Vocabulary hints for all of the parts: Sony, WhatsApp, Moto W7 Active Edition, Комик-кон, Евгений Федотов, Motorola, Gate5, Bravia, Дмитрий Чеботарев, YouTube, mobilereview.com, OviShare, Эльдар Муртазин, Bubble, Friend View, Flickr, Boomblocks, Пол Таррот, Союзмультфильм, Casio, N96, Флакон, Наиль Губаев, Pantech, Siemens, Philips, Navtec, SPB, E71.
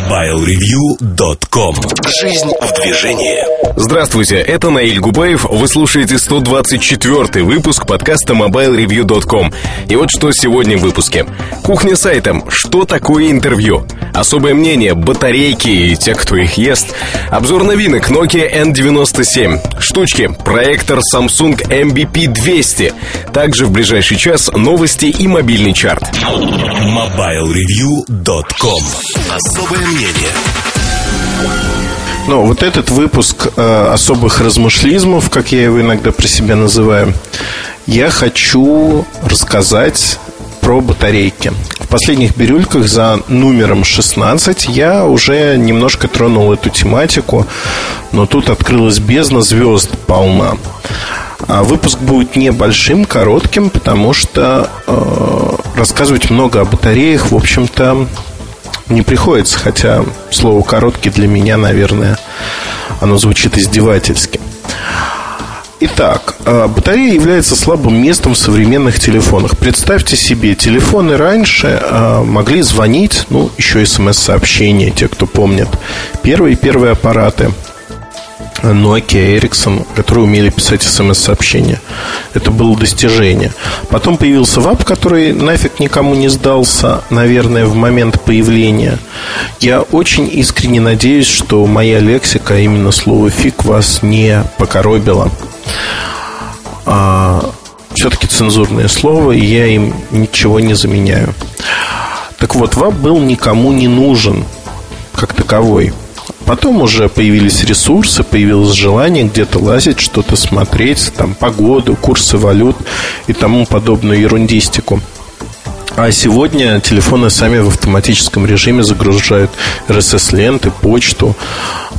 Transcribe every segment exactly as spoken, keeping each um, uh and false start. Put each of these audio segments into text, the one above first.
мобайл ревью точка ком. Жизнь в движении. Здравствуйте, это Наиль Губаев. Вы слушаете сто двадцать четвёртый выпуск подкаста мобайл ревью точка ком. И вот что сегодня в выпуске. Кухня сайтом. Что такое интервью? Особое мнение, батарейки и те, кто их ест. Обзор новинок Nokia эн девяносто семь. Штучки. Проектор Samsung эм би пи двести. Также в ближайший час новости и мобильный чарт. мобайл ревью точка ком. Особое мнение. Ну, вот этот выпуск э, особых размышлизмов, как я его иногда про себя называю, я хочу рассказать про батарейки. В последних бирюльках за номером шестнадцать я уже немножко тронул эту тематику, но тут открылась бездна, звезд полна. А выпуск будет небольшим, коротким, потому что э, рассказывать много о батареях, в общем-то, не приходится, хотя слово «короткий» для меня, наверное, оно звучит издевательски. Итак, батарея является слабым местом в современных телефонах. Представьте себе, телефоны раньше могли звонить, ну, еще смс-сообщения, те, кто помнит. Первые-первые аппараты Nokia, Ericsson, которые умели писать смс-сообщения. Это было достижение. Потом появился вап, который нафиг никому не сдался, наверное, в момент появления. Я очень искренне надеюсь, что моя лексика, а именно слово «фиг», вас не покоробила. а, Все-таки цензурное слово, и я им ничего не заменяю. Так вот, вап был никому не нужен как таковой. Потом уже появились ресурсы, появилось желание где-то лазить, что-то смотреть, там, погоду, курсы валют и тому подобную ерундистику. А сегодня телефоны сами в автоматическом режиме загружают эр эс эс-ленты, почту.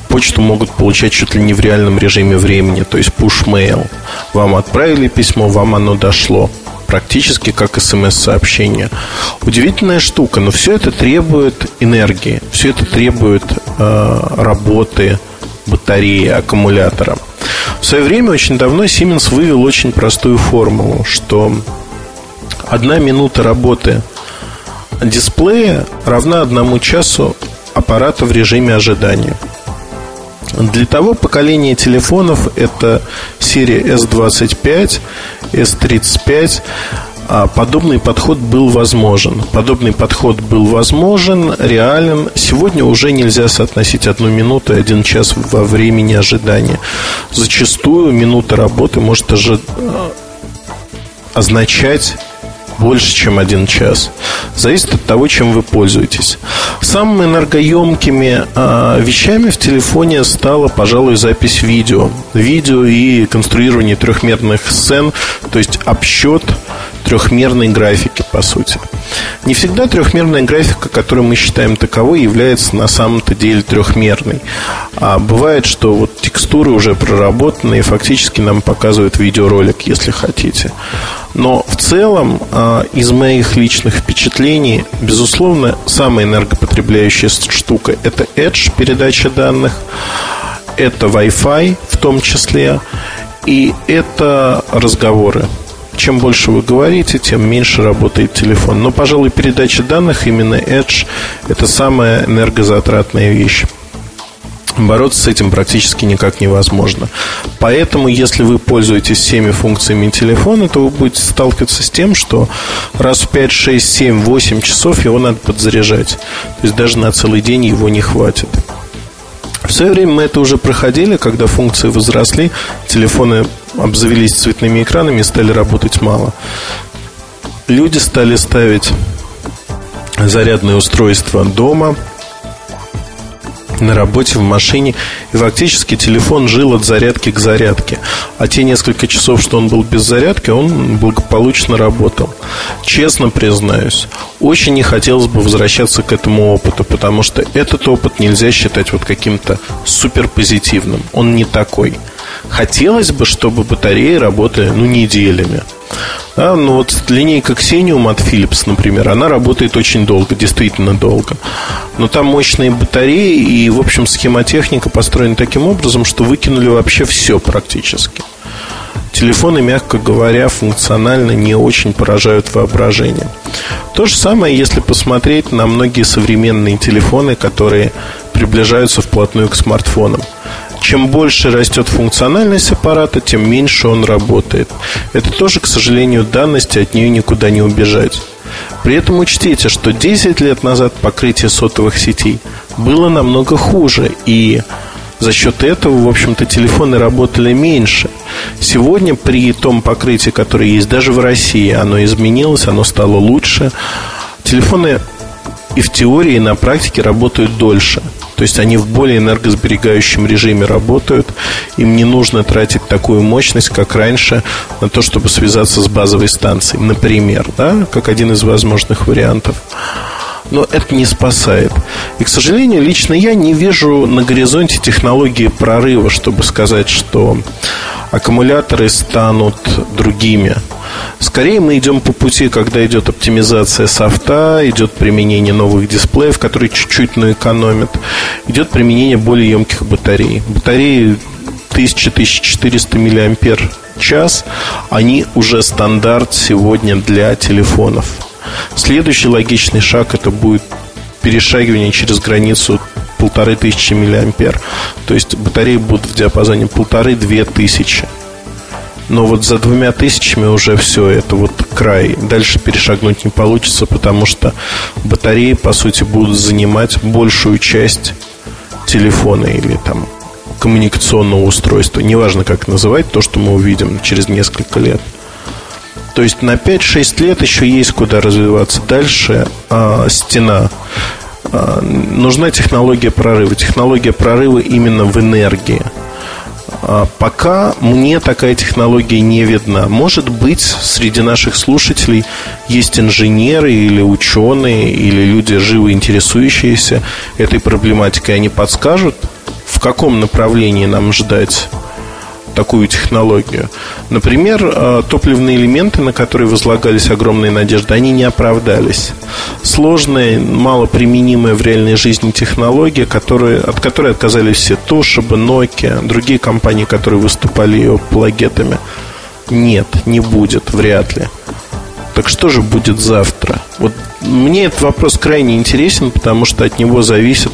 Почту могут получать чуть ли не в реальном режиме времени, то есть push-mail. Вам отправили письмо, вам оно дошло. Практически как смс-сообщение. Удивительная штука, но все это требует энергии. Все это требует э, работы батареи, аккумулятора. В свое время, очень давно, Siemens вывел очень простую формулу, что одна минута работы дисплея равна одному часу аппарата в режиме ожидания. Для того поколения телефонов это серия эс двадцать пять, эс тридцать пять. Подобный подход был возможен. Подобный подход был возможен, реален. Сегодня уже нельзя соотносить одну минуту и один час во времени ожидания. Зачастую минута работы может ожи... означать больше, чем один час. Зависит от того, чем вы пользуетесь. Самыми энергоемкими э, вещами в телефоне стала, пожалуй, запись видео. Видео и конструирование трехмерных сцен, то есть обсчет трехмерной графики, по сути. Не всегда трехмерная графика, которую мы считаем таковой, является на самом-то деле трехмерной. А бывает, что вот текстуры уже проработаны и фактически нам показывают видеоролик, если хотите. Но в целом, из моих личных впечатлений, безусловно, самая энергопотребляющая штука – это Edge, передача данных, это Wi-Fi в том числе, и это разговоры. Чем больше вы говорите, тем меньше работает телефон. Но, пожалуй, передача данных, именно Edge, это самая энергозатратная вещь. Бороться с этим практически никак невозможно. Поэтому, если вы пользуетесь всеми функциями телефона, то вы будете сталкиваться с тем, что раз в пять, шесть, семь, восемь часов его надо подзаряжать. То есть даже на целый день его не хватит. В свое время мы это уже проходили, когда функции возросли, телефоны обзавелись цветными экранами и стали работать мало. Люди стали ставить зарядные устройства дома, на работе, в машине. И фактически телефон жил от зарядки к зарядке. А те несколько часов, что он был без зарядки, он благополучно работал. Честно признаюсь, очень не хотелось бы возвращаться к этому опыту, потому что этот опыт нельзя считать вот каким-то суперпозитивным. Он не такой. Хотелось бы, чтобы батареи работали, ну, неделями. Да, ну вот линейка Xenium от Philips, например, она работает очень долго, действительно долго. Но там мощные батареи, и, в общем, схемотехника построена таким образом, что выкинули вообще все практически. телефоны, мягко говоря, функционально не очень поражают воображение. То же самое, если посмотреть на многие современные телефоны, которые приближаются вплотную к смартфонам. Чем больше растет функциональность аппарата, тем меньше он работает. Это тоже, к сожалению, данность, от нее никуда не убежать. При этом учтите, что десять лет назад покрытие сотовых сетей было намного хуже, и за счет этого, в общем-то, телефоны работали меньше. Сегодня при том покрытии, которое есть даже в России, оно изменилось, оно стало лучше. Телефоны и в теории, и на практике работают дольше. То есть они в более энергосберегающем режиме работают. Им не нужно тратить такую мощность, как раньше, на то, чтобы связаться с базовой станцией, например, да, как один из возможных вариантов. Но это не спасает. И, к сожалению, лично я не вижу на горизонте технологии прорыва, чтобы сказать, что аккумуляторы станут другими. Скорее мы идем по пути, когда идет оптимизация софта, идет применение новых дисплеев, которые чуть-чуть, но экономят. Идет применение более емких батарей. Батареи тысяча - тысяча четыреста мАч, они уже стандарт сегодня для телефонов. Следующий логичный шаг — это будет перешагивание через границу полторы тысячи миллиампер. То есть батареи будут в диапазоне полторы-две тысячи. Но вот за двумя тысячами уже все, это вот край. Дальше перешагнуть не получится, потому что батареи, по сути, будут занимать большую часть телефона или там коммуникационного устройства. Неважно, как называть то, что мы увидим через несколько лет. То есть на пять-шесть лет еще есть куда развиваться. Дальше а, стена. А, нужна технология прорыва. Технология прорыва именно в энергии. А, пока мне такая технология не видна. Может быть, среди наших слушателей есть инженеры или ученые, или люди, живо интересующиеся этой проблематикой. Они подскажут, в каком направлении нам ждать такую технологию. Например, топливные элементы, на которые возлагались огромные надежды, они не оправдались. Сложная, малоприменимая в реальной жизни технология, которые, от которой отказались все: Toshiba, Nokia, другие компании, которые выступали ее апологетами. Нет, не будет, вряд ли. Так что же будет завтра? Вот мне этот вопрос крайне интересен, потому что от него зависит,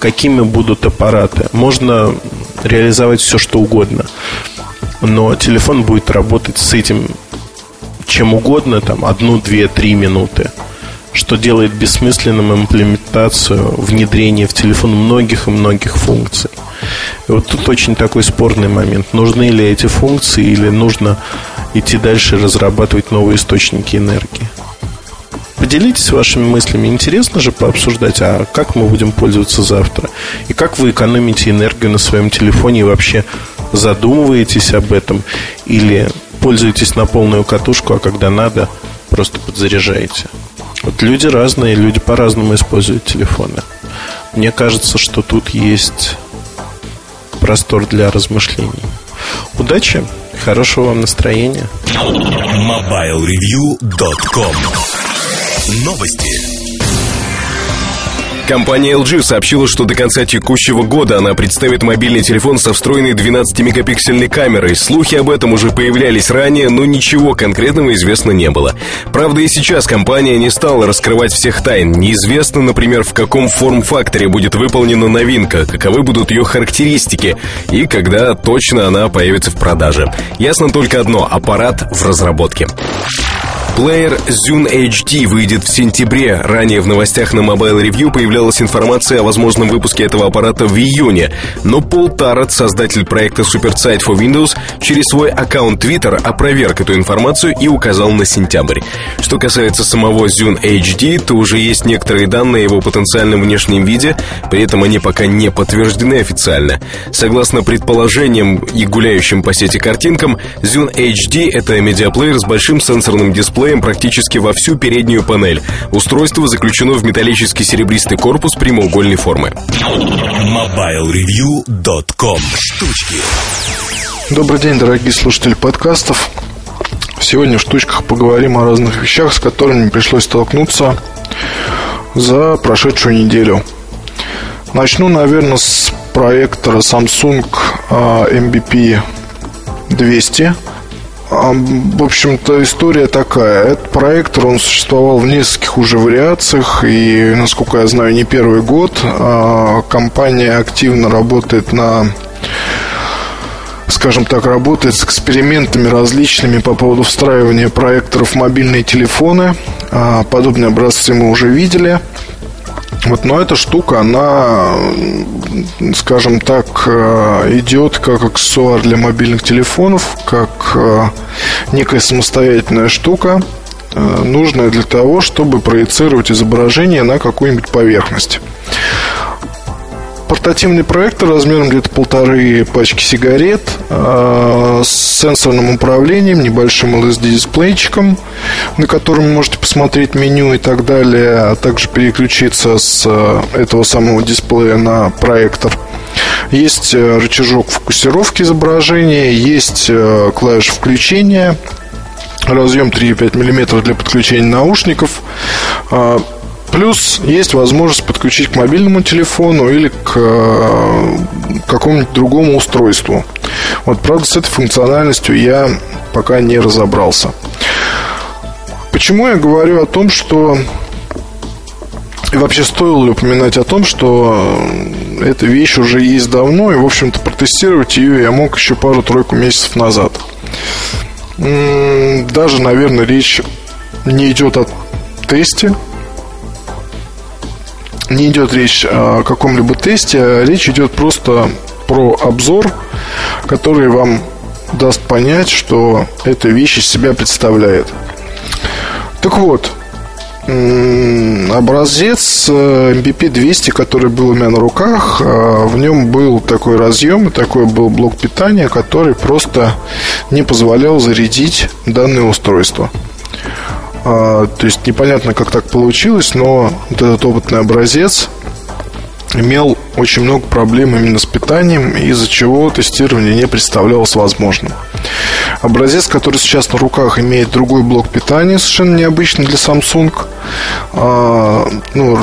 какими будут аппараты. Можно реализовать все, что угодно, но телефон будет работать с этим чем угодно, там, одну, две, три минуты, что делает бессмысленным имплементацию, внедрение в телефон многих и многих функций. И вот тут очень такой спорный момент. Нужны ли эти функции, или нужно идти дальше и разрабатывать новые источники энергии? Поделитесь вашими мыслями. Интересно же пообсуждать, а как мы будем пользоваться завтра? И как вы экономите энергию на своем телефоне? И вообще задумываетесь об этом? Или пользуетесь на полную катушку, а когда надо, просто подзаряжаете? Вот люди разные, люди по-разному используют телефоны. Мне кажется, что тут есть простор для размышлений. Удачи, хорошего вам настроения. мобайл ревью точка ком. Новости. Компания эл джи сообщила, что до конца текущего года она представит мобильный телефон со встроенной двенадцатимегапиксельной камерой. Слухи об этом уже появлялись ранее, но ничего конкретного известно не было. Правда, и сейчас компания не стала раскрывать всех тайн. Неизвестно, например, в каком форм-факторе будет выполнена новинка, каковы будут ее характеристики и когда точно она появится в продаже. Ясно только одно: аппарат в разработке. Плеер Zune эйч ди выйдет в сентябре. Ранее в новостях на Mobile Review появлялась информация о возможном выпуске этого аппарата в июне. Но Пол Таррот, создатель проекта Supersite for Windows, через свой аккаунт Twitter опроверг эту информацию и указал на сентябрь. Что касается самого Zune эйч ди, то уже есть некоторые данные о его потенциальном внешнем виде, при этом они пока не подтверждены официально. Согласно предположениям и гуляющим по сети картинкам, Zune эйч ди — это медиаплеер с большим сенсорным дисплеем практически во всю переднюю панель. Устройство заключено в металлический серебристый корпус прямоугольной формы. мобайл ревью точка ком. Штучки. Добрый день, дорогие слушатели подкастов. Сегодня в штучках поговорим о разных вещах, с которыми пришлось столкнуться за прошедшую неделю. Начну, наверное, с проектора Samsung эм би пи двести В общем-то, история такая. Этот проектор, он существовал в нескольких уже вариациях, и, насколько я знаю, не первый год. Компания активно работает на... скажем так, работает с экспериментами различными по поводу встраивания проекторов в мобильные телефоны. Подобные образцы мы уже видели. Вот, но эта штука, она, скажем так, идет как аксессуар для мобильных телефонов, как некая самостоятельная штука, нужная для того, чтобы проецировать изображение на какую-нибудь поверхность. Портативный проектор размером где-то полторы пачки сигарет, э, с сенсорным управлением, небольшим эл эс ди-дисплейчиком, на котором вы можете посмотреть меню и так далее, а также переключиться с э, этого самого дисплея на проектор. Есть э, рычажок фокусировки изображения, есть э, клавиша включения, разъем три и пять десятых миллиметра для подключения наушников. э, Плюс есть возможность подключить к мобильному телефону или к, э, к какому-нибудь другому устройству. Вот, правда, с этой функциональностью я пока не разобрался. Почему я говорю о том, что... И вообще, стоило ли упоминать о том, что эта вещь уже есть давно, и, в общем-то, протестировать ее я мог еще пару-тройку месяцев назад. Даже, наверное, речь не идет о тесте. Не идет речь о каком-либо тесте, а речь идет просто про обзор, который вам даст понять, что эта вещь из себя представляет. Так вот, образец эм би пи двести, который был у меня на руках, в нем был такой разъем и такой был блок питания, который просто не позволял зарядить данное устройство. То есть непонятно, как так получилось, но вот этот опытный образец имел очень много проблем именно с питанием, из-за чего тестирование не представлялось возможным. Образец, который сейчас на руках, имеет другой блок питания, совершенно необычный для Samsung. Ну,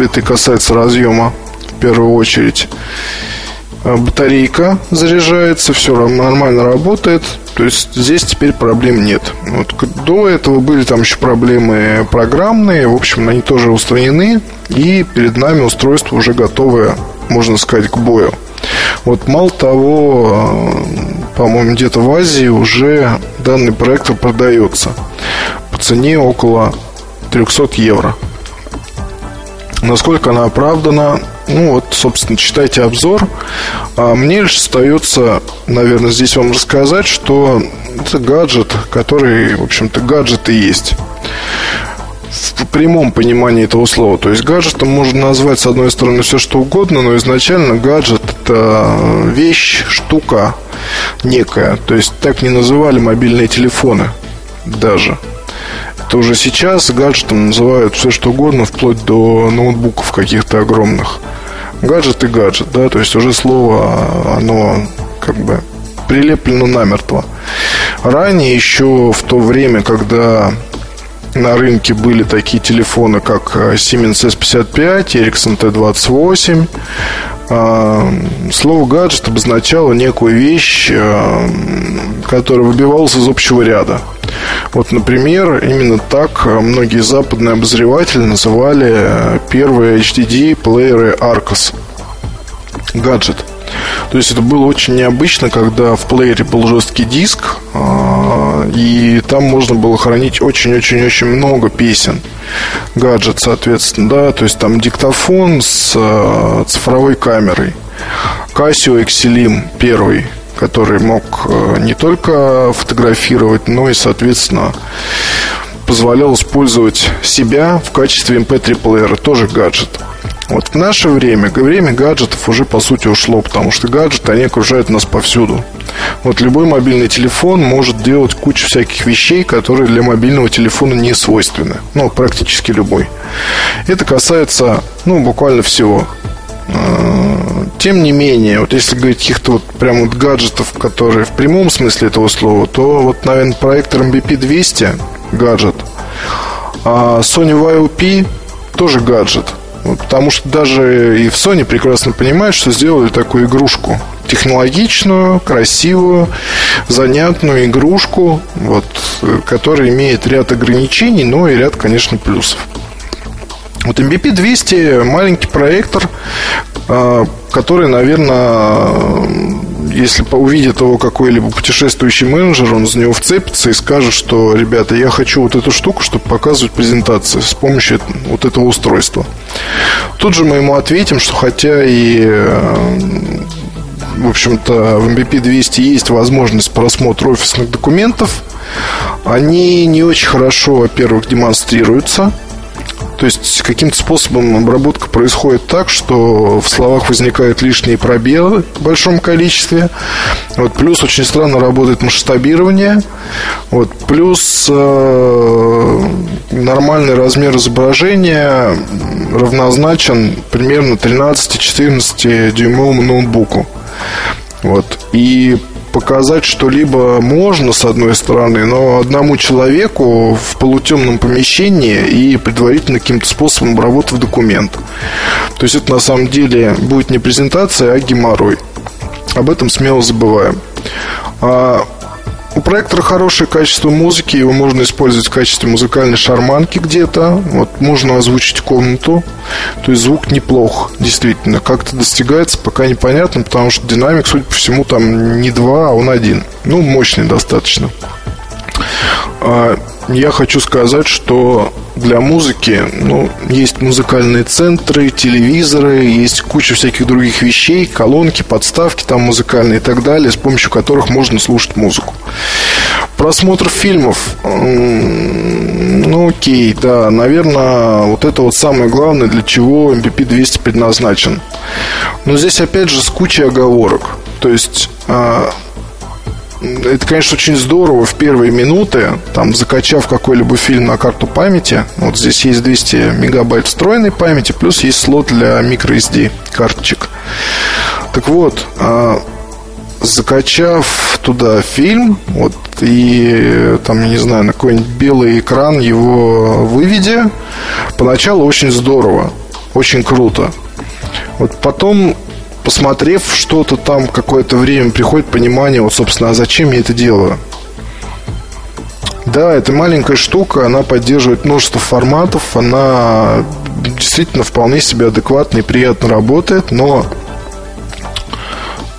это касается разъема в первую очередь. Батарейка заряжается, все нормально работает. То есть здесь теперь проблем нет. Вот, до этого были там еще проблемы программные. В общем, они тоже устранены. И перед нами устройство уже готовое, можно сказать, к бою. Вот, мало того, по-моему, где-то в Азии уже данный проектор продается по цене около триста евро. Насколько она оправдана? Ну вот, собственно, читайте обзор. А мне лишь остается, наверное, здесь вам рассказать, что это гаджет, который, в общем-то, гаджет и есть. В прямом понимании этого слова. То есть гаджетом можно назвать, с одной стороны, все что угодно, но изначально гаджет – это вещь, штука некая. То есть так не называли мобильные телефоны даже. Это уже сейчас гаджетом называют все что угодно, вплоть до ноутбуков каких-то огромных. Гаджет и гаджет, да, то есть уже слово, оно как бы прилеплено намертво. Ранее, еще в то время, когда на рынке были такие телефоны, как Siemens эс пятьдесят пять, Ericsson тэ двадцать восемь, слово гаджет обозначало некую вещь, которая выбивалась из общего ряда. Вот, например, именно так многие западные обозреватели называли первые эйч ди ди-плееры Arcos гаджет. То есть это было очень необычно, когда в плеере был жесткий диск, и там можно было хранить очень-очень-очень много песен. Гаджет, соответственно, да, то есть там диктофон с цифровой камерой, Casio Exelim первый, который мог не только фотографировать, но и, соответственно, позволял использовать себя в качестве эм пэ три плеера, тоже гаджет. Вот в наше время, время гаджетов уже, по сути, ушло, потому что гаджеты, они окружают нас повсюду. Вот любой мобильный телефон может делать кучу всяких вещей, которые для мобильного телефона не свойственны. Ну, практически любой. Это касается, ну, буквально всего. Тем не менее, вот если говорить каких-то вот прям вот гаджетов, которые в прямом смысле этого слова, то вот, наверное, проектор эм би пи двести гаджет, а Sony вай о пи тоже гаджет. Потому что даже и в Sony прекрасно понимают, что сделали такую игрушку. Технологичную, красивую, занятную игрушку, вот, которая имеет ряд ограничений, но и ряд, конечно, плюсов. Вот эм би пи двести, маленький проектор, который, наверное, если увидит его какой-либо путешествующий менеджер, он за него вцепится и скажет, что, ребята, я хочу вот эту штуку, чтобы показывать презентации с помощью вот этого устройства. Тут же мы ему ответим, что хотя и, в общем-то, в эм би пи двести есть возможность просмотра офисных документов, они не очень хорошо, во-первых, демонстрируются. То есть каким-то способом обработка происходит так, что в словах возникают лишние пробелы в большом количестве. Вот, плюс очень странно работает масштабирование. Вот, плюс э, нормальный размер изображения равнозначен примерно тринадцать-четырнадцать дюймовому ноутбуку. Вот. И показать что-либо можно, с одной стороны, но одному человеку в полутемном помещении и предварительно каким-то способом обработав документ. То есть это на самом деле будет не презентация, а геморрой. Об этом смело забываем. А у проектора хорошее качество музыки, его можно использовать в качестве музыкальной шарманки где-то. Вот, можно озвучить комнату. То есть звук неплох, действительно. Как это достигается, пока непонятно, потому что динамик, судя по всему, там не два, а он один. Ну, мощный достаточно. Я хочу сказать, что для музыки, ну, есть музыкальные центры, телевизоры, есть куча всяких других вещей, колонки, подставки там музыкальные и так далее, с помощью которых можно слушать музыку. Просмотр фильмов, ну окей, да, наверное, вот это вот самое главное, для чего эм би пи двести предназначен. Но здесь опять же с кучей оговорок. То есть это, конечно, очень здорово в первые минуты, там, закачав какой-либо фильм на карту памяти. Вот здесь есть двести мегабайт встроенной памяти, плюс есть слот для microSD карточек. Так вот, закачав туда фильм, вот, и там, не знаю, на какой-нибудь белый экран его выведя, поначалу очень здорово, очень круто. Вот потом, посмотрев что-то там какое-то время, приходит понимание, вот, собственно, а зачем я это делаю? Да, это маленькая штука, она поддерживает множество форматов, она действительно вполне себе адекватно и приятно работает, но,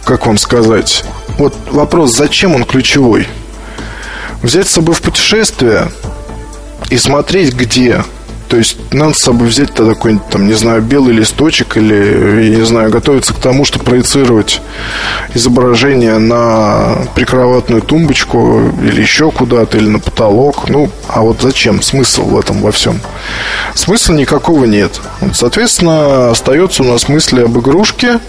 как вам сказать, вот вопрос, зачем он ключевой? Взять с собой в путешествие и смотреть где. То есть надо с собой взять тогда какой-нибудь, там, не знаю, белый листочек или, я не знаю, готовиться к тому, что проецировать изображение на прикроватную тумбочку или еще куда-то, или на потолок. Ну, а вот зачем? Смысл в этом во всем? Смысла никакого нет. Вот, соответственно, остается у нас мысли об игрушке,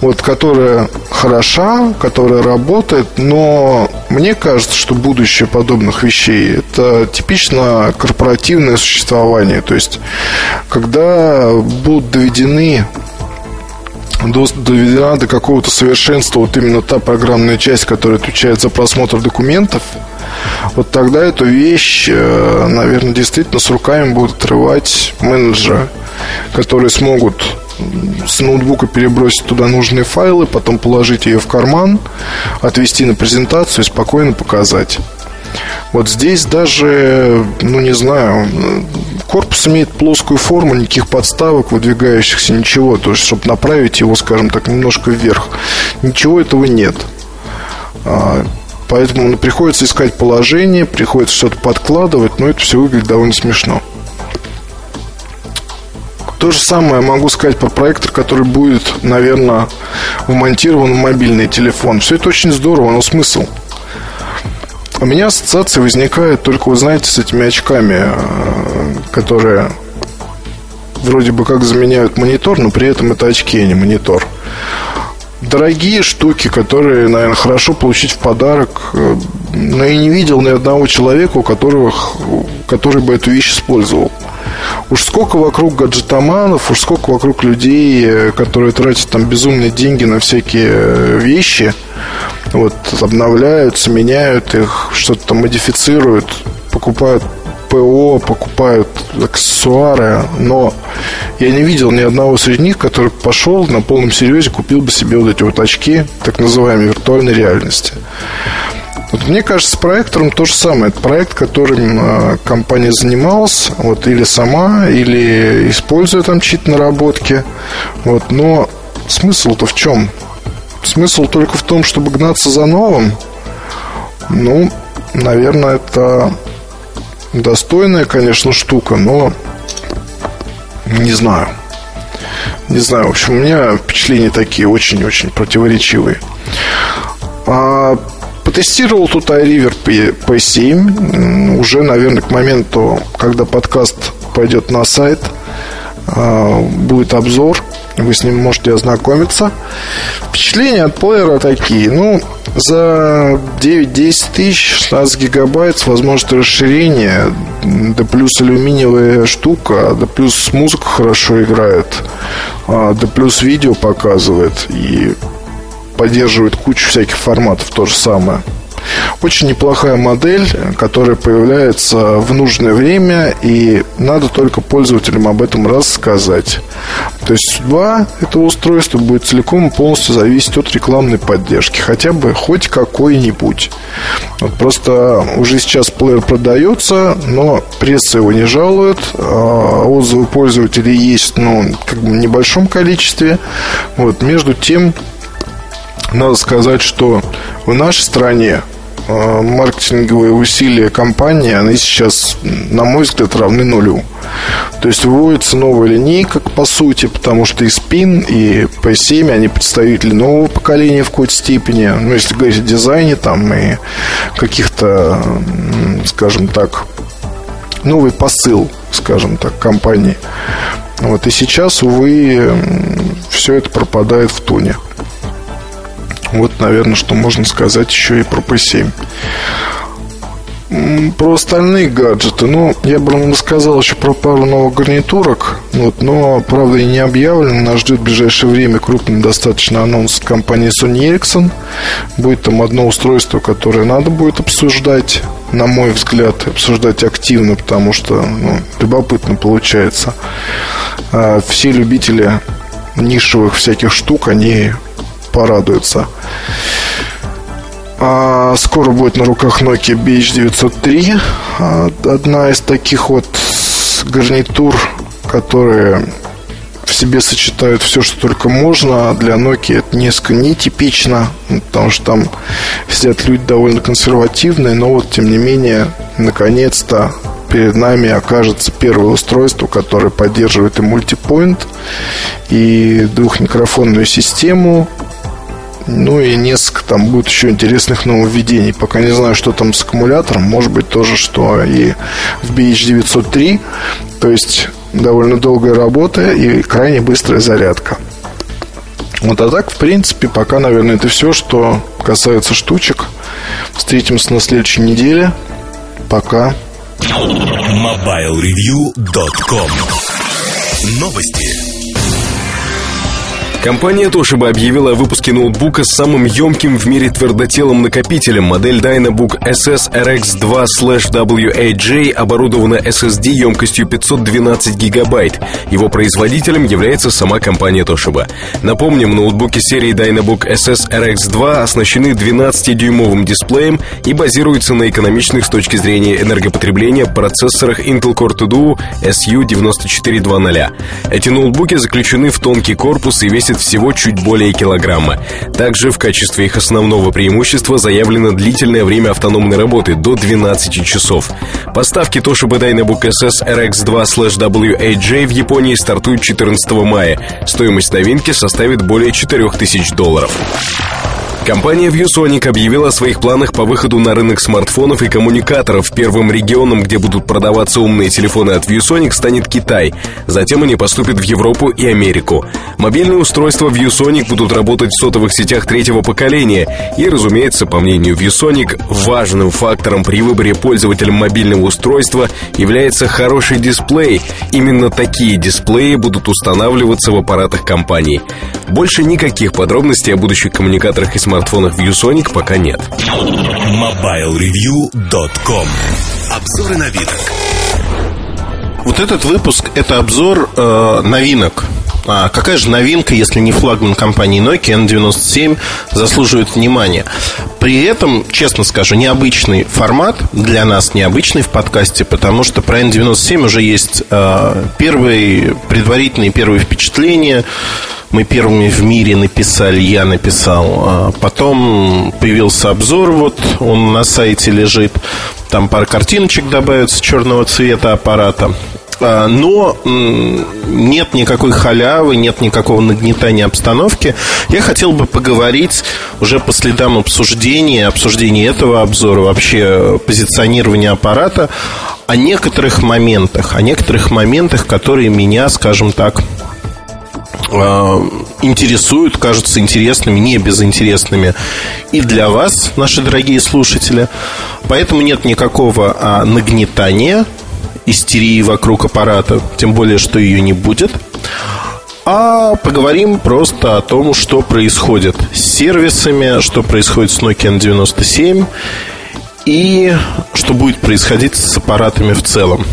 вот, которая хороша, которая работает, но мне кажется, что будущее подобных вещей – это типично корпоративное существование. То есть, когда будут доведены до, доведена до какого-то совершенства вот именно та программная часть, которая отвечает за просмотр документов, вот тогда эту вещь, наверное, действительно с руками будут отрывать менеджеры, которые смогут с ноутбука перебросить туда нужные файлы, потом положить ее в карман, отвести на презентацию и спокойно показать. Вот здесь даже, ну не знаю, корпус имеет плоскую форму, никаких подставок выдвигающихся, ничего. То есть, чтобы направить его, скажем так, немножко вверх, ничего этого нет. Поэтому приходится искать положение, приходится что-то подкладывать, но это все выглядит довольно смешно. То же самое могу сказать про проектор, который будет, наверное, вмонтирован в мобильный телефон. Все это очень здорово, но смысл? У меня ассоциации возникают только, вы знаете, с этими очками, которые вроде бы как заменяют монитор, но при этом это очки, а не монитор. Дорогие штуки, которые, наверное, хорошо получить в подарок. Но я не видел ни одного человека, у которого, который бы эту вещь использовал. Уж сколько вокруг гаджетоманов, уж сколько вокруг людей, которые тратят там безумные деньги на всякие вещи, вот, обновляются, меняют их, что-то там модифицируют, покупают ПО, покупают аксессуары, но я не видел ни одного среди них, который пошел на полном серьезе, купил бы себе вот эти вот очки так называемой виртуальной реальности. Вот мне кажется, с проектором то же самое. Это проект, которым э, компания занималась, вот, или сама, или используя там чьи-то наработки. Вот, но смысл-то в чем? Смысл только в том, чтобы гнаться за новым. Ну, наверное, это достойная, конечно, штука, но не знаю. Не знаю, в общем, у меня впечатления такие очень-очень противоречивые. А... Потестировал тут iRiver пи семь. Уже, наверное, к моменту, когда подкаст пойдет на сайт, будет обзор. Вы с ним можете ознакомиться. Впечатления от плеера такие. Ну, за девять-десять тысяч, шестнадцать гигабайт с возможностью расширения, да плюс алюминиевая штука, да плюс музыка хорошо играет, да плюс видео показывает и поддерживает кучу всяких форматов, то же самое. Очень неплохая модель, которая появляется в нужное время, и надо только пользователям об этом рассказать. То есть судьба этого устройства будет целиком и полностью зависеть от рекламной поддержки, хотя бы хоть какой-нибудь. Вот просто уже сейчас плеер продается, но пресса его не жалует, отзывы пользователей есть, ну, как бы в небольшом количестве. Вот, между тем, надо сказать, что в нашей стране э, маркетинговые усилия компании, они сейчас, на мой взгляд, равны нулю. То есть выводится новая линейка, по сути, потому что и Spin, и пи семь, они представители нового поколения в какой-то степени. Ну, если говорить о дизайне там и каких-то, скажем так, новый посыл, скажем так, компании. Вот, и сейчас, увы, все это пропадает в туне. Вот, наверное, что можно сказать еще и про пи семь. Про остальные гаджеты, ну, я бы вам рассказал еще про пару новых гарнитурок, вот, но, правда, и не объявлено. Нас ждет в ближайшее время крупный достаточно анонс от компании Sony Ericsson. Будет там одно устройство, которое надо будет обсуждать, на мой взгляд, обсуждать активно, потому что, ну, любопытно получается. А все любители нишевых всяких штук, они порадуются. А скоро будет на руках Nokia би эйч девятьсот три. Одна из таких вот гарнитур, которые в себе сочетают все, что только можно. Для Nokia это несколько нетипично, потому что там сидят люди довольно консервативные. Но вот, тем не менее, наконец-то перед нами окажется первое устройство, которое поддерживает и мультипоинт, и двухмикрофонную систему. Ну и несколько там будет еще интересных нововведений. Пока не знаю, что там с аккумулятором. Может быть, тоже, что и в би эйч девятьсот три. То есть довольно долгая работа и крайне быстрая зарядка. Вот, а так, в принципе, пока, наверное, это все, что касается штучек. Встретимся на следующей неделе. Пока. мобайл ревью точка ком. Новости. Компания Toshiba объявила о выпуске ноутбука с самым емким в мире твердотелым накопителем. Модель Dynabook эс эс эр экс два слэш дабл ю эй джей оборудована эс эс ди емкостью пятьсот двенадцать гигабайт. Его производителем является сама компания Toshiba. Напомним, ноутбуки серии Dynabook эс эс эр экс два оснащены двенадцатидюймовым дисплеем и базируются на экономичных с точки зрения энергопотребления процессорах Intel Core ти ди ю эс ю девять тысяч четыреста двадцать. Эти ноутбуки заключены в тонкий корпус и весят всего чуть более килограмма. Также в качестве их основного преимущества заявлено длительное время автономной работы до двенадцати часов. Поставки Toshiba Dynabook эс эс эр экс два слэш дабл ю эй джей в Японии стартуют четырнадцатого мая. Стоимость новинки составит более четырех тысяч долларов. Компания ViewSonic объявила о своих планах по выходу на рынок смартфонов и коммуникаторов. Первым регионом, где будут продаваться умные телефоны от ViewSonic, станет Китай. Затем они поступят в Европу и Америку. Мобильные устройства ViewSonic будут работать в сотовых сетях третьего поколения. И, разумеется, по мнению ViewSonic, важным фактором при выборе пользователя мобильного устройства является хороший дисплей. Именно такие дисплеи будут устанавливаться в аппаратах компании. Больше никаких подробностей о будущих коммуникаторах и смартфонах В смартфонах ViewSonic пока нет. мобайл ревью точка ком. Обзоры новинок. Вот этот выпуск – это обзор э, новинок. А какая же новинка, если не флагман компании Nokia эн девяносто семь заслуживает внимания? При этом, честно скажу, необычный формат, для нас необычный в подкасте, потому что про эн девяносто семь уже есть э, первые предварительные первые впечатления. Мы первыми в мире написали, я написал. Потом появился обзор, вот он на сайте лежит. Там пара картиночек добавится черного цвета аппарата. Но нет никакой халявы, нет никакого нагнетания обстановки. Я хотел бы поговорить уже по следам обсуждения, обсуждения этого обзора, вообще позиционирования аппарата, о некоторых моментах, о некоторых моментах, которые меня, скажем так, интересуют, кажутся интересными, не безинтересными и для вас, наши дорогие слушатели. Поэтому нет никакого нагнетания, истерии вокруг аппарата, тем более, что ее не будет. А поговорим просто о том, что происходит с сервисами, что происходит с Nokia эн девяносто семь и что будет происходить с аппаратами в целом.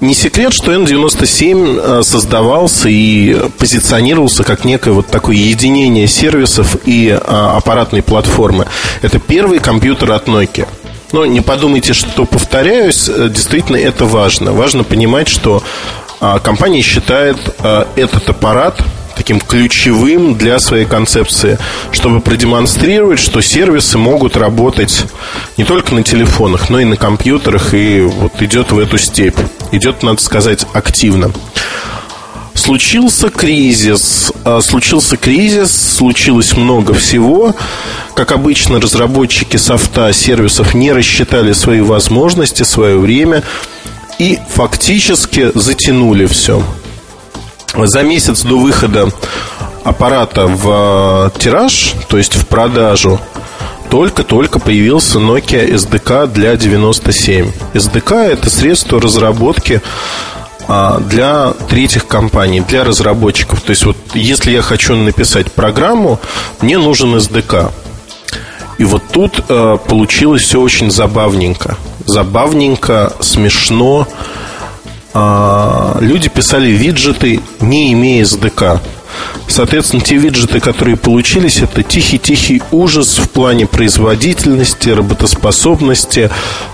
Не секрет, что эн девяносто семь создавался и позиционировался как некое вот такое единение сервисов и аппаратной платформы. Это первый компьютер от Nokia. Но не подумайте, что повторяюсь. Действительно, это важно. Важно понимать, что компания считает этот аппарат таким ключевым для своей концепции, чтобы продемонстрировать, что сервисы могут работать не только на телефонах, но и на компьютерах. И вот идет в эту степь. Идет, надо сказать, активно. Случился кризис, случился кризис, случилось много всего. Как обычно, разработчики софта, сервисов не рассчитали свои возможности, свое время и фактически затянули все. За месяц до выхода аппарата в тираж, то есть в продажу, только-только появился Nokia эс ди кей для девяносто семь. эс ди кей – это средство разработки для третьих компаний, для разработчиков. То есть вот если я хочу написать программу, мне нужен эс ди кей. И вот тут э, получилось все очень забавненько. Забавненько, смешно. э, Люди писали виджеты, не имея эс ди кей. Соответственно, те виджеты, которые получились, это тихий-тихий ужас в плане производительности, работоспособности,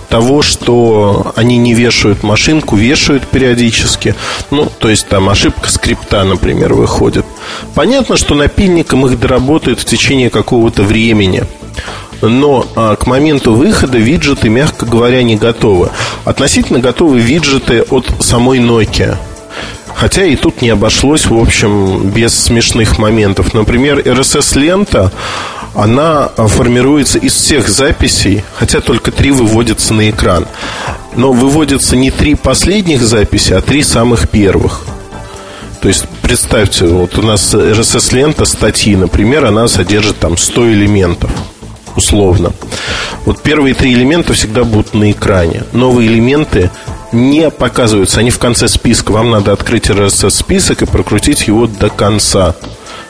того, что они не вешают машинку, вешают периодически. Ну, то есть там ошибка скрипта, например, выходит. Понятно, что напильником их доработают в течение какого-то времени. Но а, к моменту выхода виджеты, мягко говоря, не готовы. Относительно готовы виджеты от самой Nokia. Хотя и тут не обошлось, в общем, без смешных моментов. Например, эр эс эс-лента, она формируется из всех записей, хотя только три выводятся на экран. Но выводятся не три последних записи, а три самых первых. То есть, представьте, вот у нас эр эс эс-лента статьи, например, она содержит там сто элементов, условно. Вот первые три элемента всегда будут на экране. Новые элементы не показываются, они в конце списка. Вам надо открыть эр эс эс-список и прокрутить его до конца,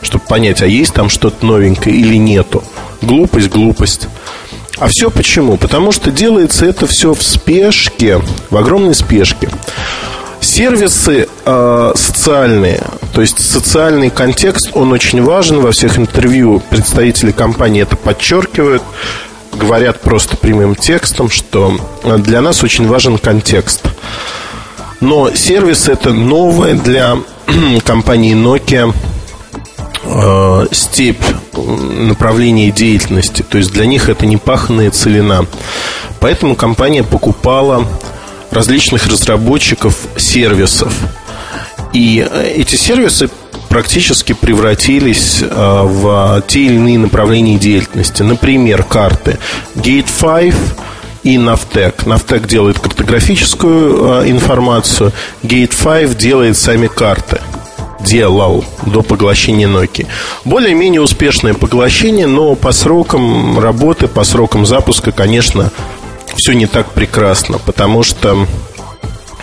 чтобы понять, а есть там что-то новенькое или нету. Глупость, глупость. А все почему? Потому что делается это все в спешке, в огромной спешке. Сервисы э, социальные, то есть социальный контекст, он очень важен. Во всех интервью представители компании это подчеркивают. Говорят просто прямым текстом, что для нас очень важен контекст. Но сервис – это новая для компании Nokia э, степь направления деятельности. То есть для них это непаханная целина. Поэтому компания покупала различных разработчиков сервисов. И эти сервисы практически превратились в те или иные направления деятельности. Например, карты гейт файв и Navtec. Navtec делает картографическую информацию, гейт файв делает сами карты. Делал до поглощения Nokia. Более-менее успешное поглощение, но по срокам работы, по срокам запуска, конечно, все не так прекрасно, потому что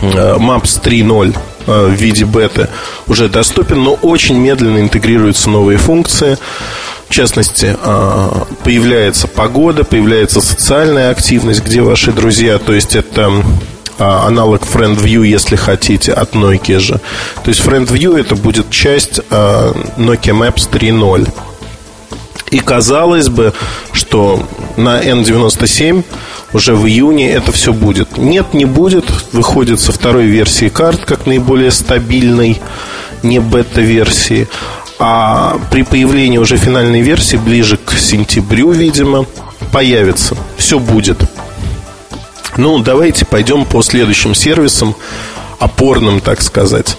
мапс три ноль в виде беты уже доступен, но очень медленно интегрируются новые функции. В частности, появляется погода, появляется социальная активность, где ваши друзья, то есть это аналог Friend View, если хотите, от Nokia же. То есть Friend View это будет часть Nokia Maps три ноль. И казалось бы, что на эн девяносто семь уже в июне это все будет. Нет, не будет. Выходит со второй версии карт, как наиболее стабильной, не бета-версии. А при появлении уже финальной версии, ближе к сентябрю, видимо, появится. Все будет. Ну, давайте пойдем по следующим сервисам, опорным, так сказать.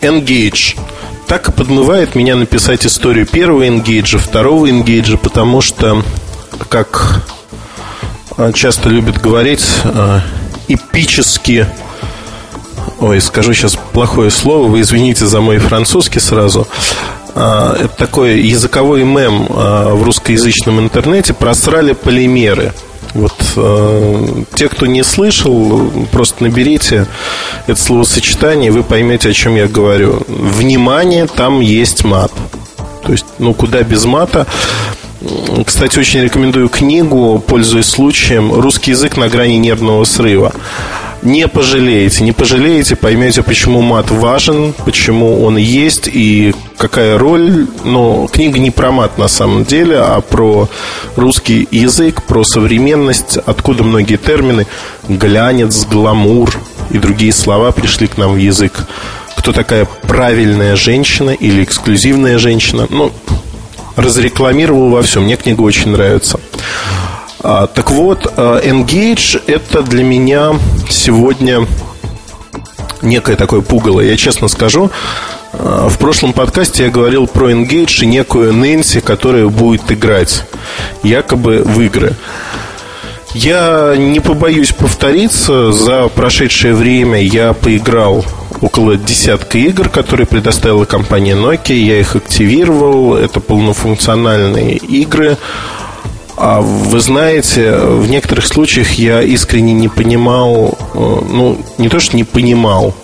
N-Gage. Так и подмывает меня написать историю первого N-Gage, второго N-Gage, потому что, как часто любят говорить, эпически... Ой, скажу сейчас плохое слово, вы извините за мой французский сразу. Это такой языковой мем в русскоязычном интернете. Просрали полимеры. Вот э, те, кто не слышал, просто наберите это словосочетание, и вы поймете, о чем я говорю. Внимание, там есть мат. То есть, ну, куда без мата. Кстати, очень рекомендую книгу, пользуясь случаем, «Русский язык на грани нервного срыва». Не пожалеете, не пожалеете, поймете, почему мат важен, почему он есть и какая роль. Но книга не про мат на самом деле, а про русский язык, про современность, откуда многие термины «глянец», «гламур» и другие слова пришли к нам в язык. Кто такая правильная женщина или эксклюзивная женщина? Ну, разрекламировал во всем, мне книга очень нравится. Так вот, N-Gage – это для меня сегодня некое такое пугало. Я честно скажу, в прошлом подкасте я говорил про N-Gage и некую Нэнси, которая будет играть якобы в игры. Я не побоюсь повториться. За прошедшее время я поиграл около десятка игр, которые предоставила компания Nokia. Я их активировал. Это полнофункциональные игры. А вы знаете, в некоторых случаях я искренне не понимал, ну, не то, что не понимал,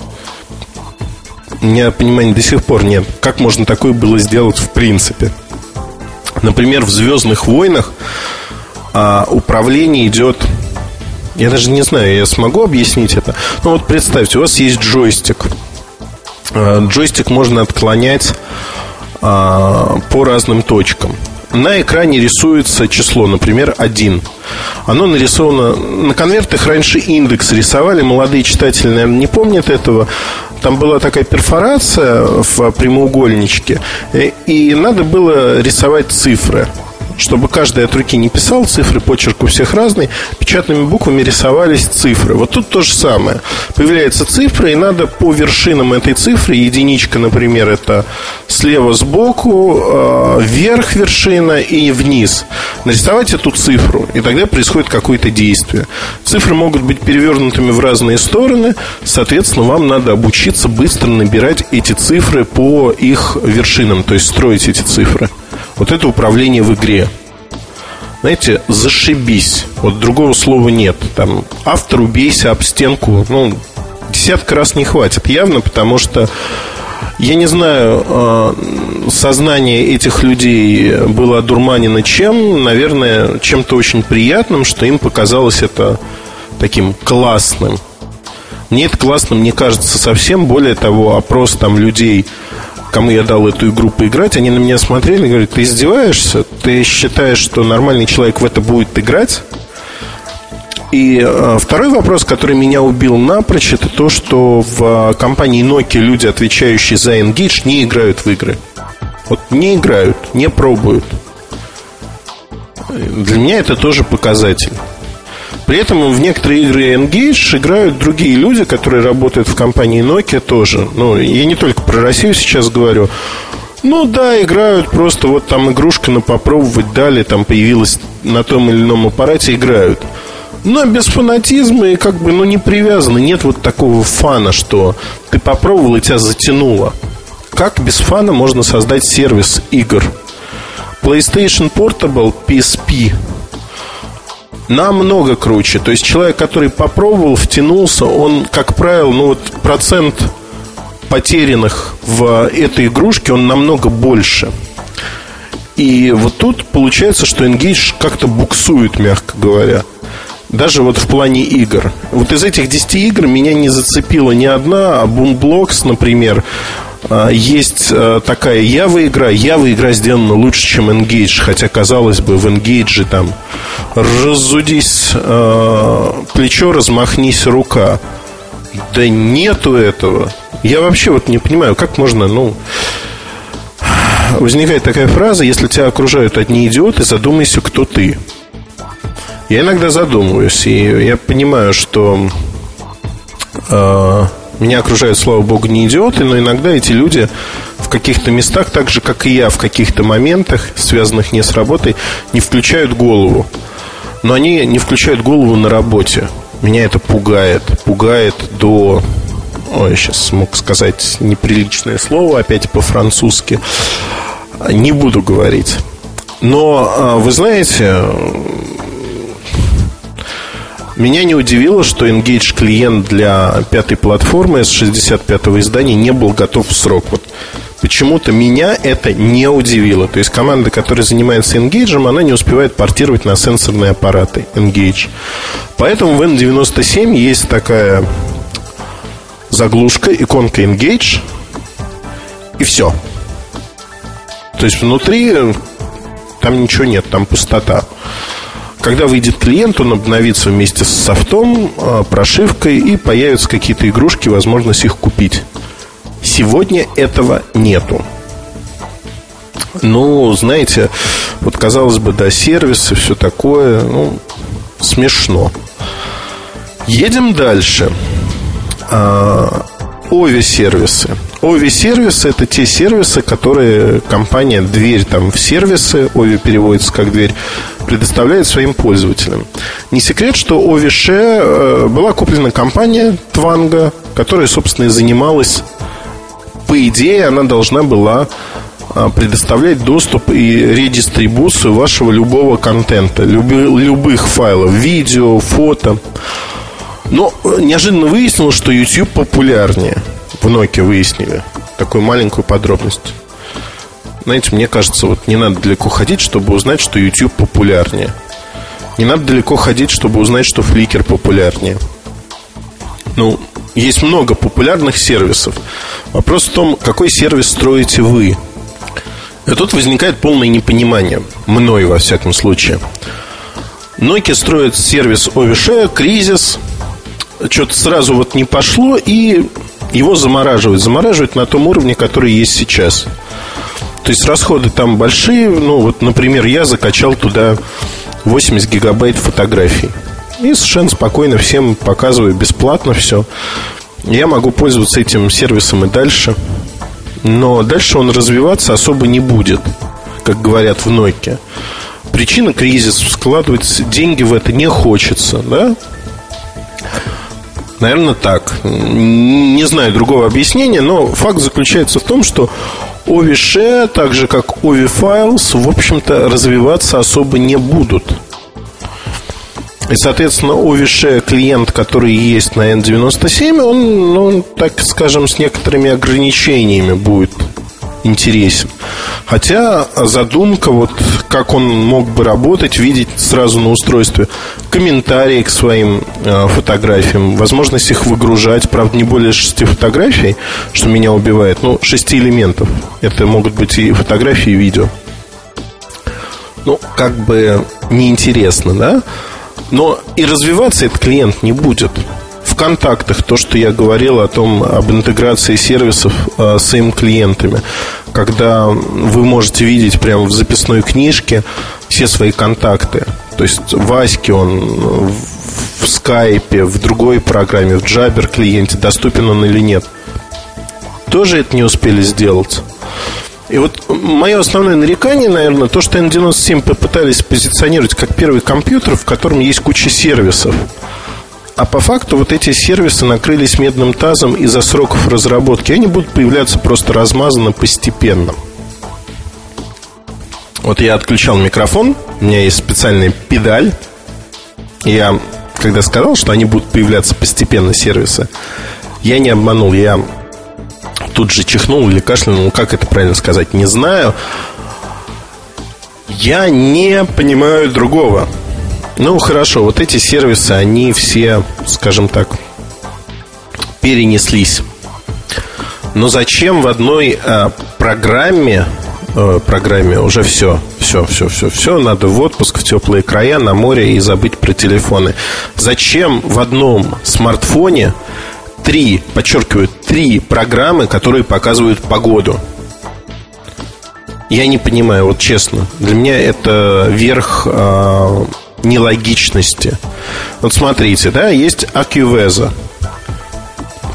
у меня понимания до сих пор нет, как можно такое было сделать в принципе. Например, в «Звездных войнах» управление идет, я даже не знаю, я смогу объяснить это, ну вот представьте, у вас есть джойстик, джойстик можно отклонять по разным точкам. На экране рисуется число, например, один. Оно нарисовано... На конвертах раньше индекс рисовали. Молодые читатели, наверное, не помнят этого. Там была такая перфорация в прямоугольничке, и надо было рисовать цифры, чтобы каждый от руки не писал цифры, почерк у всех разный. Печатными буквами рисовались цифры. Вот тут то же самое. Появляется цифра, и надо по вершинам этой цифры. Единичка, например, это слева сбоку, вверх вершина и вниз. Нарисовать эту цифру, и тогда происходит какое-то действие. Цифры могут быть перевернутыми в разные стороны. Соответственно, вам надо обучиться быстро набирать эти цифры по их вершинам, то есть строить эти цифры. Вот это управление в игре. Знаете, зашибись. Вот другого слова нет. Там автор убейся об стенку. Ну, десятка раз не хватит явно, потому что я не знаю, сознание этих людей было одурманено чем. Наверное, чем-то очень приятным, что им показалось это таким классным. Мне это классным не кажется совсем. Более того, опрос там людей, кому я дал эту игру поиграть, они на меня смотрели и говорят: ты издеваешься? Ты считаешь, что нормальный человек в это будет играть? И э, второй вопрос, который меня убил напрочь, это то, что в э, компании Nokia люди, отвечающие за N-Gage, не играют в игры. Вот не играют, не пробуют. Для меня это тоже показатель. При этом в некоторые игры N-Gage играют другие люди, которые работают в компании Nokia тоже. Ну, я не только про Россию сейчас говорю. Ну да, играют просто вот там игрушка на попробовать дали, там появилась на том или ином аппарате, играют. Но без фанатизма и как бы, ну, не привязаны. Нет вот такого фана, что ты попробовал и тебя затянуло. Как без фана можно создать сервис игр? PlayStation Portable пи эс пи намного круче. То есть человек, который попробовал, втянулся, он, как правило, ну вот процент потерянных в этой игрушке, он намного больше. И вот тут получается, что N-Gage как-то буксует, мягко говоря. даже вот в плане игр. Вот из этих десяти игр меня не зацепила ни одна, а Boomblocks, например, есть такая Java игра. Java игра сделана лучше, чем N-Gage, хотя, казалось бы, в N-Gage там разудись э, плечо, размахнись рука. Да нету этого. Я вообще вот не понимаю, как можно, ну... Возникает такая фраза: если тебя окружают одни идиоты, задумайся, кто ты. Я иногда задумываюсь, и я понимаю, что э, меня окружают, слава богу, не идиоты, но иногда эти люди в каких-то местах, так же, как и я, в каких-то моментах, связанных не с работой, не включают голову. Но они не включают голову на работе. Меня это пугает. Пугает до... Ой, сейчас смог сказать неприличное слово, опять по-французски. Не буду говорить. Но, вы знаете... Меня не удивило, что N-Gage клиент для пятой платформы с шестьдесят пятого издания не был готов в срок. Вот почему-то меня это не удивило. То есть команда, которая занимается N-Gage, она не успевает портировать на сенсорные аппараты N-Gage. Поэтому в N девяносто семь есть такая заглушка, иконка N-Gage, и все. То есть внутри там ничего нет, там пустота. Когда выйдет клиент, он обновится вместе с софтом, прошивкой, и появятся какие-то игрушки, возможность их купить. Сегодня этого нету. Ну, знаете, вот казалось бы, да, сервисы, все такое, ну, смешно. Едем дальше. Ови-сервисы. Ови-сервисы — это те сервисы, которые компания «Дверь» там в сервисы, Ови переводится как «Дверь», предоставляет своим пользователям. Не секрет, что OviShare была куплена компания Тванга, которая, собственно, и занималась. По идее, она должна была предоставлять доступ и редистрибуцию вашего любого контента, любых файлов, видео, фото. Но неожиданно выяснилось, что YouTube популярнее. В Nokia выяснили такую маленькую подробность. Знаете, мне кажется, вот не надо далеко ходить, чтобы узнать, что YouTube популярнее. Не надо далеко ходить, чтобы узнать, что Flickr популярнее. Ну, есть много популярных сервисов. Вопрос в том, какой сервис строите вы. И тут возникает полное непонимание. Мной, во всяком случае. Nokia строит сервис OviShare, кризис. Что-то сразу вот не пошло, и его замораживают. Замораживают на том уровне, который есть сейчас. То есть расходы там большие. Ну, вот, например, я закачал туда восемьдесят гигабайт фотографий. И совершенно спокойно всем показываю бесплатно все. Я могу пользоваться этим сервисом и дальше. Но дальше он развиваться особо не будет, как говорят в Nokia. Причина — кризис. Вкладывать деньги в это не хочется, да? Наверное, так. Не знаю другого объяснения, но факт заключается в том, что OviShare, так же как OviFiles, в общем-то, развиваться особо не будут. И, соответственно, OviShare клиент, который есть на N девяносто семь, он, ну, так скажем, с некоторыми ограничениями будет интересен. Хотя задумка, вот как он мог бы работать, видеть сразу на устройстве комментарии к своим э, фотографиям, возможность их выгружать, правда, не более шести фотографий, что меня убивает, ну, шести элементов. Это могут быть и фотографии, и видео. Ну, как бы неинтересно, да? Но и развиваться этот клиент не будет. В контактах то, что я говорил о том, об интеграции сервисов э, с им клиентами, когда вы можете видеть прямо в записной книжке все свои контакты. То есть Ваське он в Скайпе, в другой программе, в Jabber клиенте, доступен он или нет. Тоже это не успели сделать. И вот мое основное нарекание, наверное, то, что N девяносто семь попытались позиционировать как первый компьютер, в котором есть куча сервисов. А по факту вот эти сервисы накрылись медным тазом из-за сроков разработки. Они будут появляться просто размазанно, постепенно. Вот я отключал микрофон. У меня есть специальная педаль. Я, когда сказал, что они будут появляться постепенно, сервисы, я не обманул. Я тут же чихнул или кашлянул. Как это правильно сказать, не знаю. Я не понимаю другого. Ну, хорошо, вот эти сервисы, они все, скажем так, перенеслись. Но зачем в одной э, программе, э, программе уже все, все, все, все, все, надо в отпуск, в теплые края, на море и забыть про телефоны. Зачем в одном смартфоне три, подчеркиваю, три программы, которые показывают погоду? Я не понимаю, вот честно. Для меня это верх э, нелогичности. Вот смотрите, да, есть AccuWeather,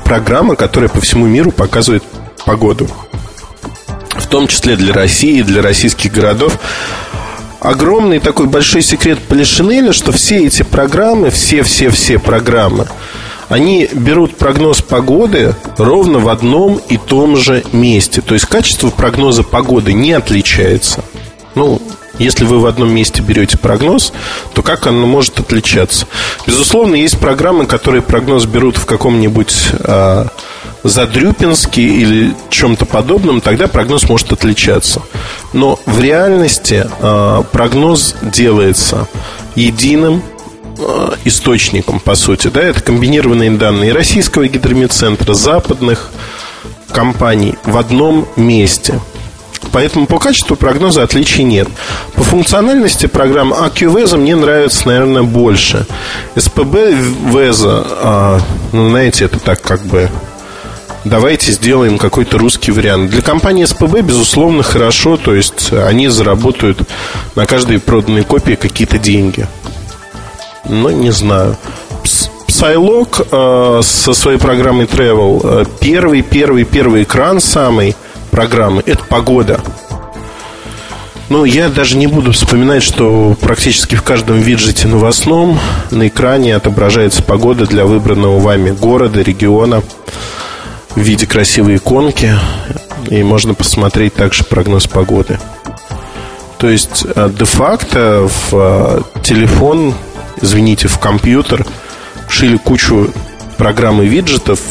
программа, которая по всему миру показывает погоду, в том числе для России, для российских городов. Огромный такой большой секрет Полишинеля, что все эти программы, все-все-все программы, они берут прогноз погоды ровно в одном и том же месте. То есть качество прогноза погоды не отличается. Ну, если вы в одном месте берете прогноз, то как оно может отличаться? Безусловно, есть программы, которые прогноз берут в каком-нибудь э, Задрюпинске или чем-то подобном. Тогда прогноз может отличаться. Но в реальности э, прогноз делается единым источником, по сути, да, это комбинированные данные российского гидрометцентра, западных компаний в одном месте. Поэтому по качеству прогноза отличий нет. По функциональности программ AccuWeather мне нравится, наверное, больше. эс пи би Weather, ну, знаете, это так как бы давайте сделаем какой-то русский вариант. Для компании эс пэ бэ, безусловно, хорошо. То есть они заработают на каждой проданной копии какие-то деньги. Ну, не знаю. Psylog э, со своей программой Travel, Первый, первый, первый экран самой программы — это погода. Ну, я даже не буду вспоминать, что практически в каждом виджете новостном на экране отображается погода для выбранного вами города, региона, в виде красивой иконки. И можно посмотреть также прогноз погоды. То есть де-факто в телефон, извините, в компьютер шили кучу программ и виджетов,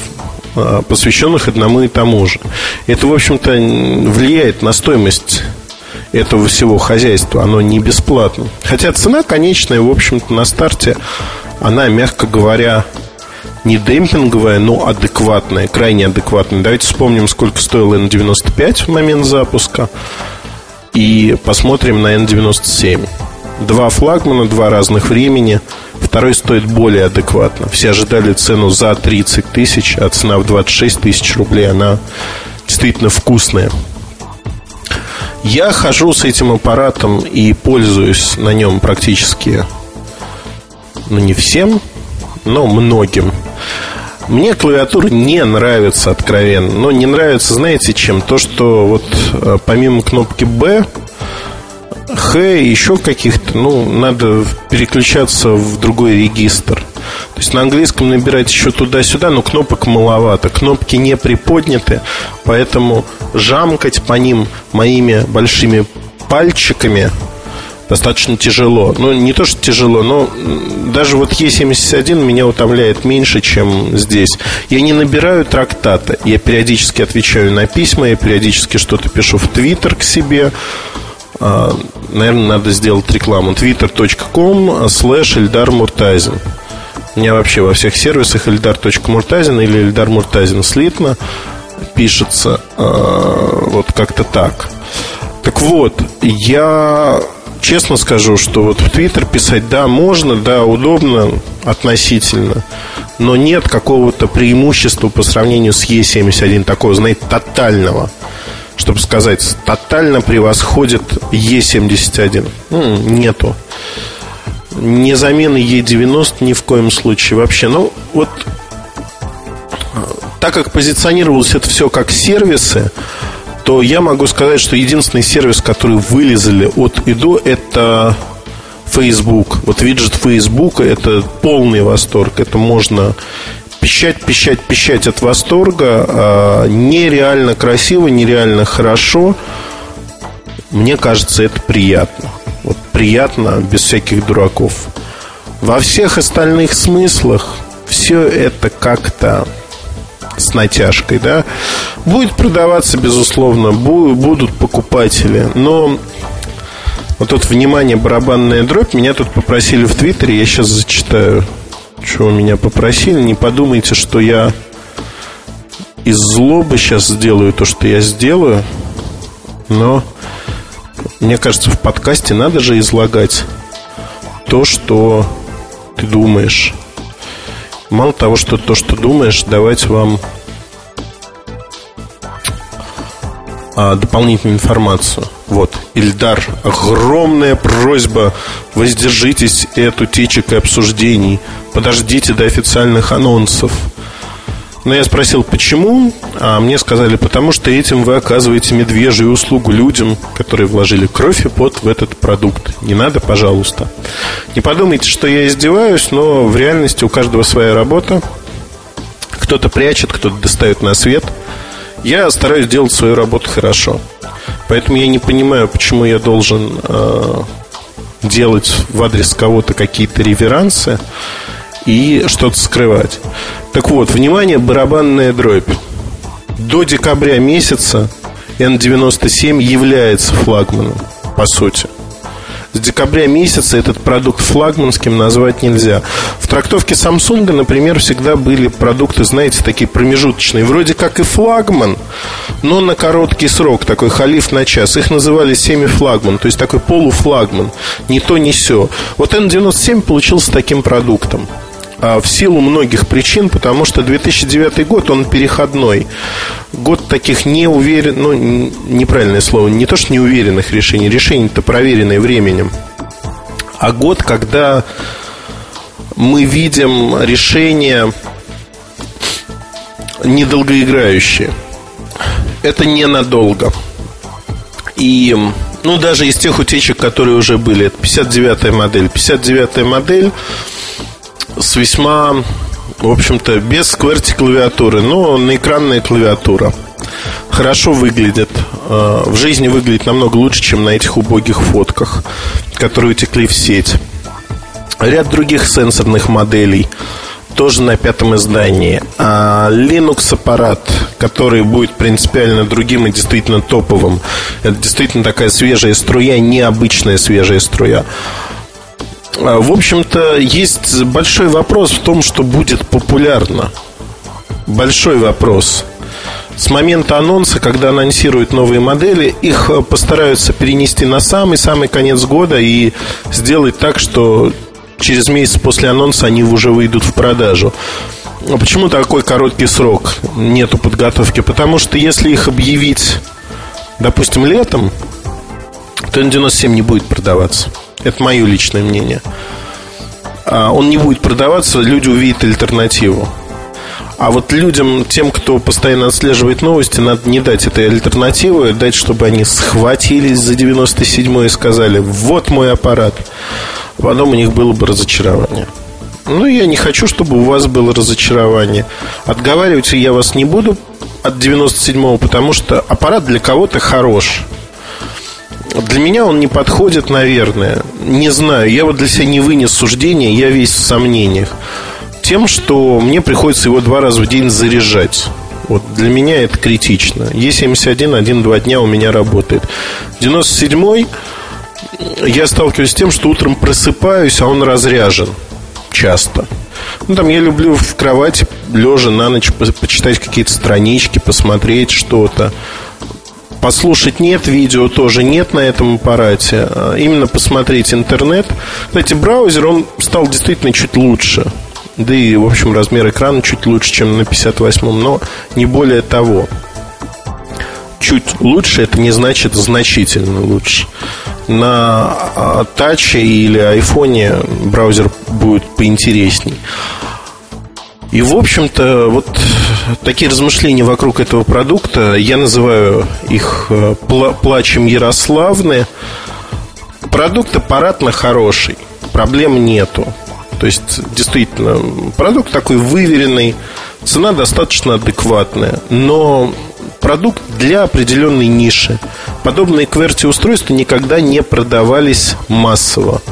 посвященных одному и тому же. Это, в общем-то, влияет на стоимость этого всего хозяйства. Оно не бесплатно. Хотя цена конечная, в общем-то, на старте, она, мягко говоря, не демпинговая, но адекватная, крайне адекватная. Давайте вспомним, сколько стоил эн девяносто пять в момент запуска, и посмотрим на эн девяносто семь. Два флагмана, два разных времени. Второй стоит более адекватно. Все ожидали цену за тридцать тысяч, а цена в двадцать шесть тысяч рублей. Она действительно вкусная. Я хожу с этим аппаратом и пользуюсь на нем практически, ну, не всем, но многим. Мне клавиатура не нравится, откровенно. Но не нравится, знаете, чем? То, что вот помимо кнопки «Б», Х и еще каких-то, ну, надо переключаться в другой регистр. То есть на английском набирать еще туда-сюда, но кнопок маловато. Кнопки не приподняты, поэтому жамкать по ним моими большими пальчиками достаточно тяжело. Ну, не то, что тяжело, но даже вот е семьдесят один меня утомляет меньше, чем здесь. Я не набираю трактата. Я периодически отвечаю на письма, я периодически что-то пишу в Twitter к себе. Наверное, надо сделать рекламу. твиттер точка ком слэш Эльдар Муртазин. У меня вообще во всех сервисах эльдар точка муртазин или Эльдар Муртазин слитно пишется. Вот как-то так. Так вот, я честно скажу, что вот в Твиттер писать, да, можно, да, удобно относительно, но нет какого-то преимущества по сравнению с е семьдесят один, такого, знаете, тотального, чтобы сказать, тотально превосходит е семьдесят один. Ну, нету. Не замены е девяносто ни в коем случае вообще. Ну, вот так как позиционировалось это все как сервисы, то я могу сказать, что единственный сервис, который вылезали от и до, это Facebook. Вот виджет Facebook — это полный восторг. Это можно пищать, пищать, пищать от восторга. Нереально красиво, нереально хорошо. Мне кажется, это приятно. Вот приятно, без всяких дураков. Во всех остальных смыслах все это как-то с натяжкой, да? Будет продаваться, безусловно, будут покупатели, но Вот тут, внимание, барабанная дробь. Меня тут попросили в Твиттере, я сейчас зачитаю, чего меня попросили. Не подумайте, что я из злобы сейчас сделаю то, что я сделаю. Но мне кажется, в подкасте надо же излагать то, что ты думаешь. Мало того, что то, что думаешь, давать вам а, дополнительную информацию. Вот, Ильдар, огромная просьба, воздержитесь от утечек и обсуждений. Подождите до официальных анонсов. Но я спросил, почему, а мне сказали, потому что этим вы оказываете медвежью услугу людям, которые вложили кровь и пот в этот продукт. Не надо, пожалуйста. Не подумайте, что я издеваюсь, но в реальности у каждого своя работа. Кто-то прячет, кто-то достает на свет. Я стараюсь делать свою работу хорошо. Поэтому я не понимаю, почему я должен э, делать в адрес кого-то какие-то реверансы и что-то скрывать. Так вот, внимание, барабанная дробь. До декабря месяца эн девяносто семь является флагманом, по сути. С декабря месяца этот продукт флагманским назвать нельзя. В трактовке Samsung, например, всегда были продукты, знаете, такие промежуточные. Вроде как и флагман, но на короткий срок, такой халиф на час. Их называли семифлагман, то есть такой полуфлагман. Ни то, ни сё. Вот эн девяносто семь получился таким продуктом. В силу многих причин, потому что две тысячи девятый год, он переходной. Год таких неуверенных, ну, неправильное слово, не то что неуверенных решений, решения-то проверенные временем. А год, когда мы видим решения недолгоиграющие. Это ненадолго. И... ну, даже из тех утечек, которые уже были. Это пятьдесят девятая модель. пятьдесят девятая модель с весьма, в общем-то, без QWERTY клавиатуры, но наэкранная клавиатура. Хорошо выглядит. В жизни выглядит намного лучше, чем на этих убогих фотках, которые утекли в сеть. Ряд других сенсорных моделей тоже на пятом издании. Linux-аппарат, который будет принципиально другим и действительно топовым. Это действительно такая свежая струя, необычная свежая струя. В общем-то, есть большой вопрос в том, что будет популярно. Большой вопрос. С момента анонса, когда анонсируют новые модели, их постараются перенести на самый-самый конец года и сделать так, что через месяц после анонса они уже выйдут в продажу. Почему такой короткий срок? Нету подготовки. Потому что если их объявить, допустим, летом, то эн девяносто семь не будет продаваться. Это мое личное мнение. Он не будет продаваться, люди увидят альтернативу. А вот людям, тем, кто постоянно отслеживает новости, надо не дать этой альтернативы, дать, чтобы они схватились за девяносто седьмой и сказали: вот мой аппарат. Потом у них было бы разочарование. Ну, я не хочу, чтобы у вас было разочарование. Отговаривать я вас не буду от девяносто седьмого, потому что аппарат для кого-то хорош. Для меня он не подходит, наверное. Не знаю, я вот для себя не вынес суждения. Я весь в сомнениях. Тем, что мне приходится его два раза в день заряжать. Вот для меня это критично. и семьдесят один один-два дня у меня работает. девяносто седьмой я сталкиваюсь с тем, что утром просыпаюсь, а он разряжен часто. Ну, там я люблю в кровати лежа на ночь почитать какие-то странички, посмотреть что-то. Послушать нет, видео тоже нет на этом аппарате. Именно посмотреть интернет. Кстати, браузер, он стал действительно чуть лучше. Да и, в общем, размер экрана чуть лучше, чем на пятьдесят восьмом, но не более того. Чуть лучше, это не значит значительно лучше. На таче или айфоне браузер будет поинтересней. И, в общем-то, вот такие размышления вокруг этого продукта. Я называю их плачем Ярославны. Продукт аппаратно хороший, проблем нету. То есть, действительно, продукт такой выверенный, цена достаточно адекватная. Но продукт для определенной ниши. Подобные QWERTY-устройства никогда не продавались массово.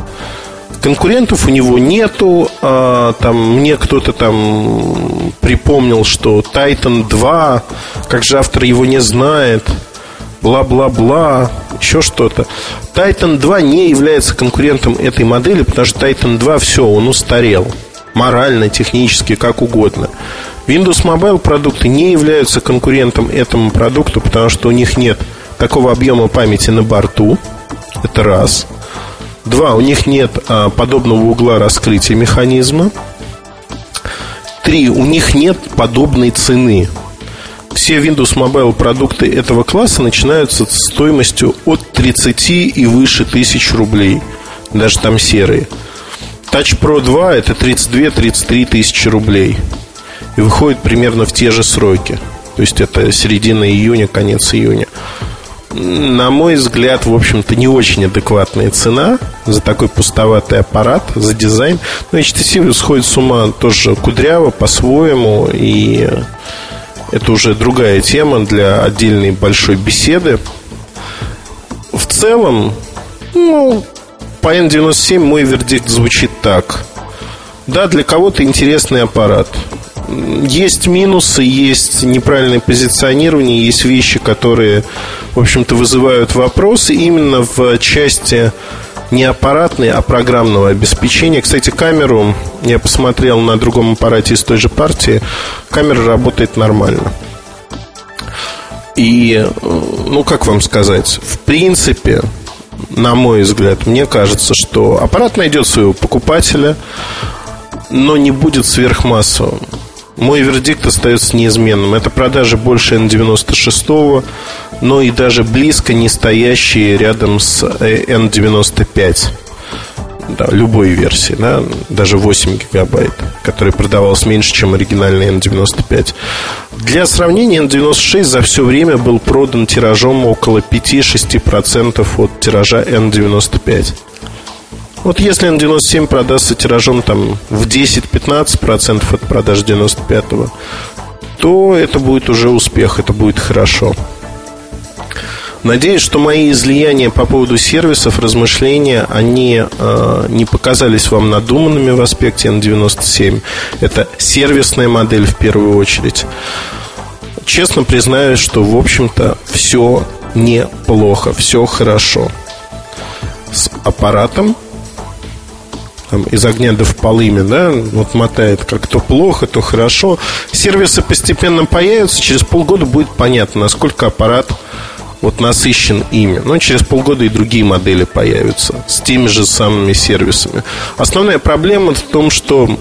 Конкурентов у него нету. а, там, Мне кто-то там припомнил, что Titan два, как же автор его не знает. бла-бла-бла, еще что-то. Titan два не является конкурентом этой модели, потому что Titan два, все, он устарел. Морально, технически, как угодно. Windows Mobile продукты не являются конкурентом этому продукту, потому что у них нет такого объема памяти на борту. Это раз. Два, у них нет а, подобного угла раскрытия механизма. Три, у них нет подобной цены. Все Windows Mobile продукты этого класса начинаются с стоимостью от тридцати и выше тысяч рублей. Даже там серые. Touch Pro два это тридцать две - тридцать три тысячи рублей. И выходит примерно в те же сроки. То есть это середина июня, конец июня. На мой взгляд, в общем-то, не очень адекватная цена за такой пустоватый аппарат, за дизайн. Но эйч ти си сходит с ума тоже кудряво, по-своему. И это уже другая тема для отдельной большой беседы. В целом, ну, по эн девяносто семь мой вердикт звучит так. Да, для кого-то интересный аппарат. Есть минусы, есть неправильное позиционирование, есть вещи, которые, в общем-то, вызывают вопросы именно в части не аппаратной, а программного обеспечения. Кстати, камеру я посмотрел на другом аппарате из той же партии. Камера работает нормально. И, ну, как вам сказать, в принципе, на мой взгляд, мне кажется, что аппарат найдет своего покупателя, но не будет сверхмассовым. Мой вердикт остается неизменным. Это продажи больше эн девяносто шесть, но и даже близко не стоящие рядом с эн девяносто пять, да, любой версии, да, даже восемь гигабайт, который продавался меньше, чем оригинальный эн девяносто пять. Для сравнения, эн девяносто шесть за все время был продан тиражом около пять-шесть процентов от тиража эн девяносто пять. Вот если эн девяносто семь продастся тиражом там, в десять-пятнадцать процентов от продаж девяносто пятого, то это будет уже успех, это будет хорошо. Надеюсь, что мои излияния по поводу сервисов, размышления, они э, не показались вам надуманными в аспекте эн девяносто семь. Это сервисная модель в первую очередь. Честно признаюсь, что, в общем-то, все неплохо, все хорошо. С аппаратом там, из огня до в полыми, да, вот мотает как то плохо, то хорошо. Сервисы постепенно появятся, через полгода будет понятно, насколько аппарат вот насыщен ими. Но через полгода и другие модели появятся с теми же самыми сервисами. Основная проблема в том, что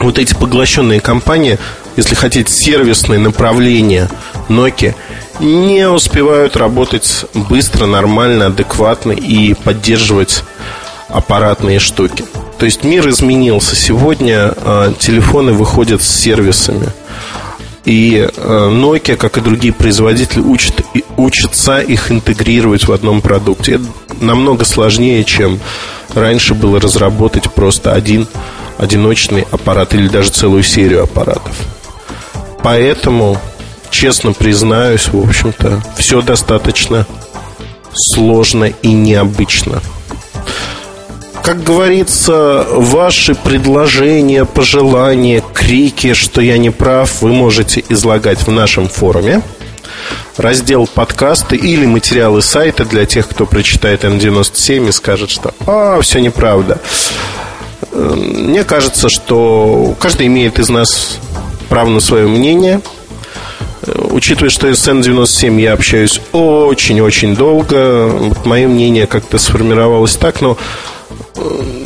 вот эти поглощенные компании, если хотите, сервисные направления Nokia, не успевают работать быстро, нормально, адекватно и поддерживать аппаратные штуки. То есть мир изменился. Сегодня э, телефоны выходят с сервисами. И э, Nokia, как и другие производители, учат, и, учатся их интегрировать в одном продукте. Это намного сложнее, чем раньше было разработать просто один одиночный аппарат или даже целую серию аппаратов. Поэтому... честно признаюсь, в общем-то, все достаточно сложно и необычно. Как говорится, ваши предложения, пожелания, крики, что я не прав, вы можете излагать в нашем форуме. Раздел подкасты или материалы сайта для тех, кто прочитает эн девяносто семь и скажет, что «А, все неправда». Мне кажется, что каждый имеет из нас право на свое мнение. Учитывая, что с эн девяносто семь я общаюсь очень-очень долго, вот мое мнение как-то сформировалось так, но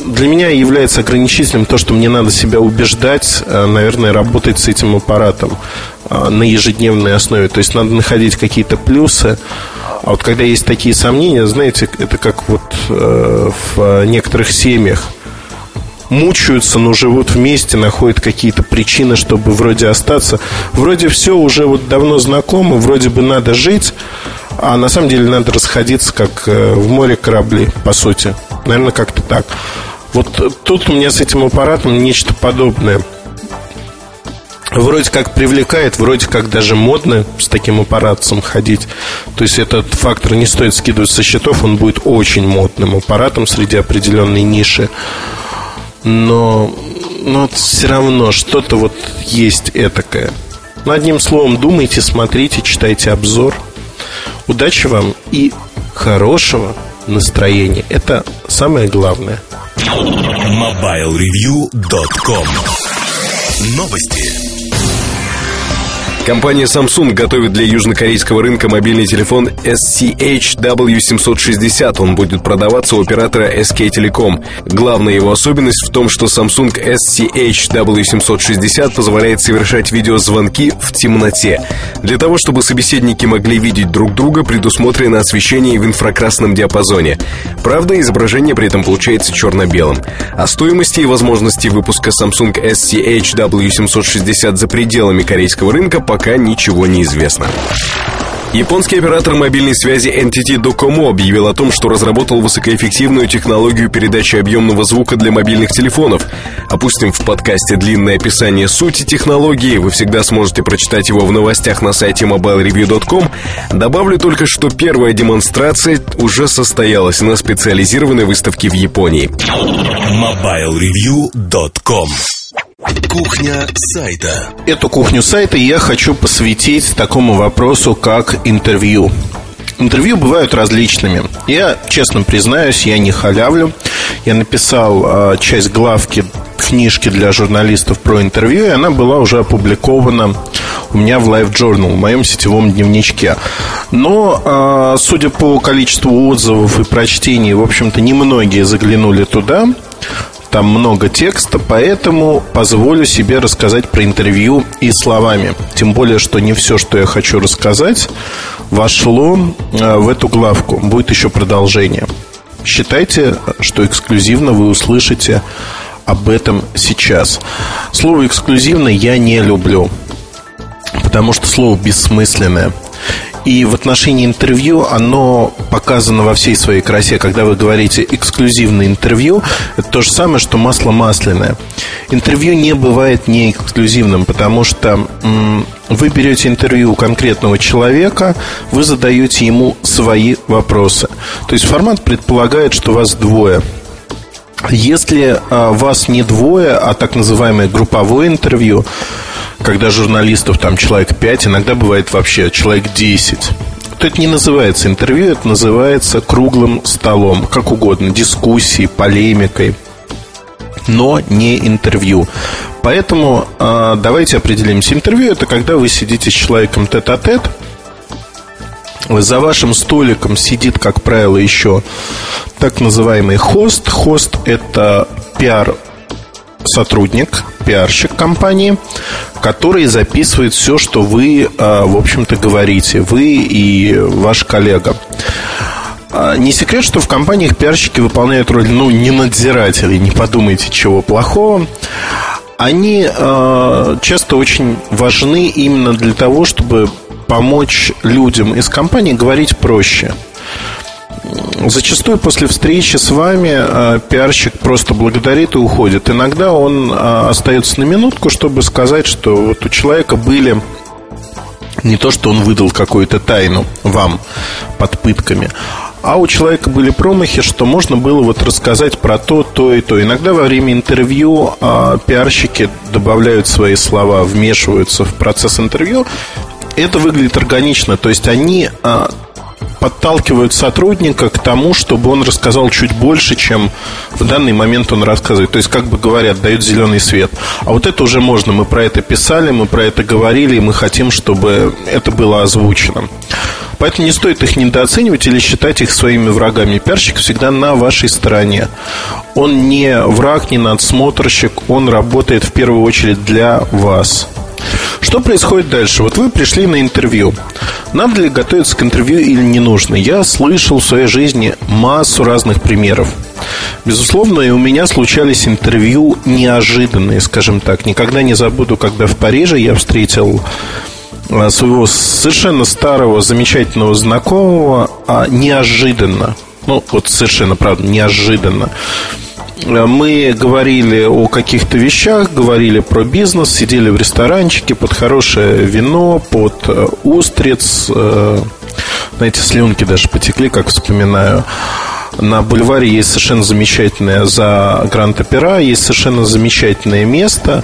для меня является ограничителем то, что мне надо себя убеждать, наверное, работать с этим аппаратом на ежедневной основе. То есть надо находить какие-то плюсы. А вот когда есть такие сомнения, знаете, это как вот в некоторых семьях. Мучаются, но живут вместе, находят какие-то причины, чтобы вроде остаться. Вроде все уже вот давно знакомо, вроде бы надо жить, а на самом деле надо расходиться, как в море корабли, по сути. Наверное, как-то так. Вот тут у меня с этим аппаратом нечто подобное. Вроде как привлекает, вроде как даже модно с таким аппаратом ходить. То есть этот фактор не стоит скидывать со счетов, он будет очень модным аппаратом среди определенной ниши. Но, но все равно что-то вот есть этакое. Одним словом, думайте, смотрите, читайте обзор. Удачи вам и хорошего настроения. Это самое главное. мобайл ревью точка ком. Новости. Компания Samsung готовит для южнокорейского рынка мобильный телефон эс си эйч дабл ю семьсот шестьдесят. Он будет продаваться у оператора эс кей Telecom. Главная его особенность в том, что Samsung эс си эйч дабл ю семьсот шестьдесят позволяет совершать видеозвонки в темноте. Для того, чтобы собеседники могли видеть друг друга, предусмотрено освещение в инфракрасном диапазоне. Правда, изображение при этом получается черно-белым. О стоимости и возможности выпуска Samsung эс си эйч дабл ю семьсот шестьдесят за пределами корейского рынка пока Пока ничего не известно. Японский оператор мобильной связи эн ти ти Docomo объявил о том, что разработал высокоэффективную технологию передачи объемного звука для мобильных телефонов. Опустим в подкасте длинное описание сути технологии, вы всегда сможете прочитать его в новостях на сайте мобайл ревью точка ком. Добавлю только, что первая демонстрация уже состоялась на специализированной выставке в Японии. мобайл ревью точка ком. Кухня сайта. Эту кухню сайта я хочу посвятить такому вопросу, как интервью. Интервью бывают различными. Я, честно признаюсь, я не халявлю. Я написал э, часть главки книжки для журналистов про интервью, и она была уже опубликована у меня в Life Journal, в моем сетевом дневничке. Но, э, судя по количеству отзывов и прочтений, в общем-то, немногие заглянули туда. Там много текста, поэтому позволю себе рассказать про интервью и словами. Тем более, что не все, что я хочу рассказать, вошло в эту главку. Будет еще продолжение. Считайте, что эксклюзивно вы услышите об этом сейчас. Слово «эксклюзивно» я не люблю, потому что слово бессмысленное. И в отношении интервью оно показано во всей своей красе. Когда вы говорите «эксклюзивное интервью», это то же самое, что масло масляное. Интервью не бывает не эксклюзивным, потому что м- вы берете интервью у конкретного человека, вы задаете ему свои вопросы. То есть формат предполагает, что вас двое. Если а, вас не двое, а так называемое групповое интервью, когда журналистов там человек пять, иногда бывает вообще человек десять, то это не называется интервью, это называется круглым столом, как угодно, дискуссией, полемикой, но не интервью. Поэтому э, давайте определимся. Интервью – это когда вы сидите с человеком тет-а-тет, за вашим столиком сидит, как правило, еще так называемый хост. Хост – это пиар сотрудник, пиарщик компании, который записывает все, что вы, в общем-то, говорите, вы и ваш коллега. Не секрет, что в компаниях пиарщики выполняют роль, ну, не надзирателей, не подумайте чего плохого. Они часто очень важны именно для того, чтобы помочь людям из компании говорить проще. Зачастую после встречи с вами э, пиарщик просто благодарит и уходит. Иногда он э, остается на минутку, чтобы сказать, что вот у человека были не то, что он выдал какую-то тайну вам под пытками, а у человека были промахи, что можно было вот рассказать про то, то и то. Иногда во время интервью э, пиарщики добавляют свои слова, вмешиваются в процесс интервью. Это выглядит органично, то есть они... Э, подталкивают сотрудника к тому, чтобы он рассказал чуть больше, чем в данный момент он рассказывает. То есть, как бы говорят, дают зеленый свет. А вот это уже можно, мы про это писали, мы про это говорили, и мы хотим, чтобы это было озвучено. Поэтому не стоит их недооценивать или считать их своими врагами. Пиарщик всегда на вашей стороне. Он не враг, не надсмотрщик, он работает в первую очередь для вас. Что происходит дальше? Вот вы пришли на интервью. Надо ли готовиться к интервью или не нужно? Я слышал в своей жизни массу разных примеров. Безусловно, и у меня случались интервью неожиданные, скажем так. Никогда не забуду, когда в Париже я встретил своего совершенно старого, замечательного знакомого, а неожиданно. Ну, вот совершенно, правда, неожиданно. Мы говорили о каких-то вещах, говорили про бизнес, сидели в ресторанчике под хорошее вино, под устриц. Знаете, слюнки даже потекли, как вспоминаю. На бульваре есть совершенно замечательное, за Гранд-Опера есть совершенно замечательное место.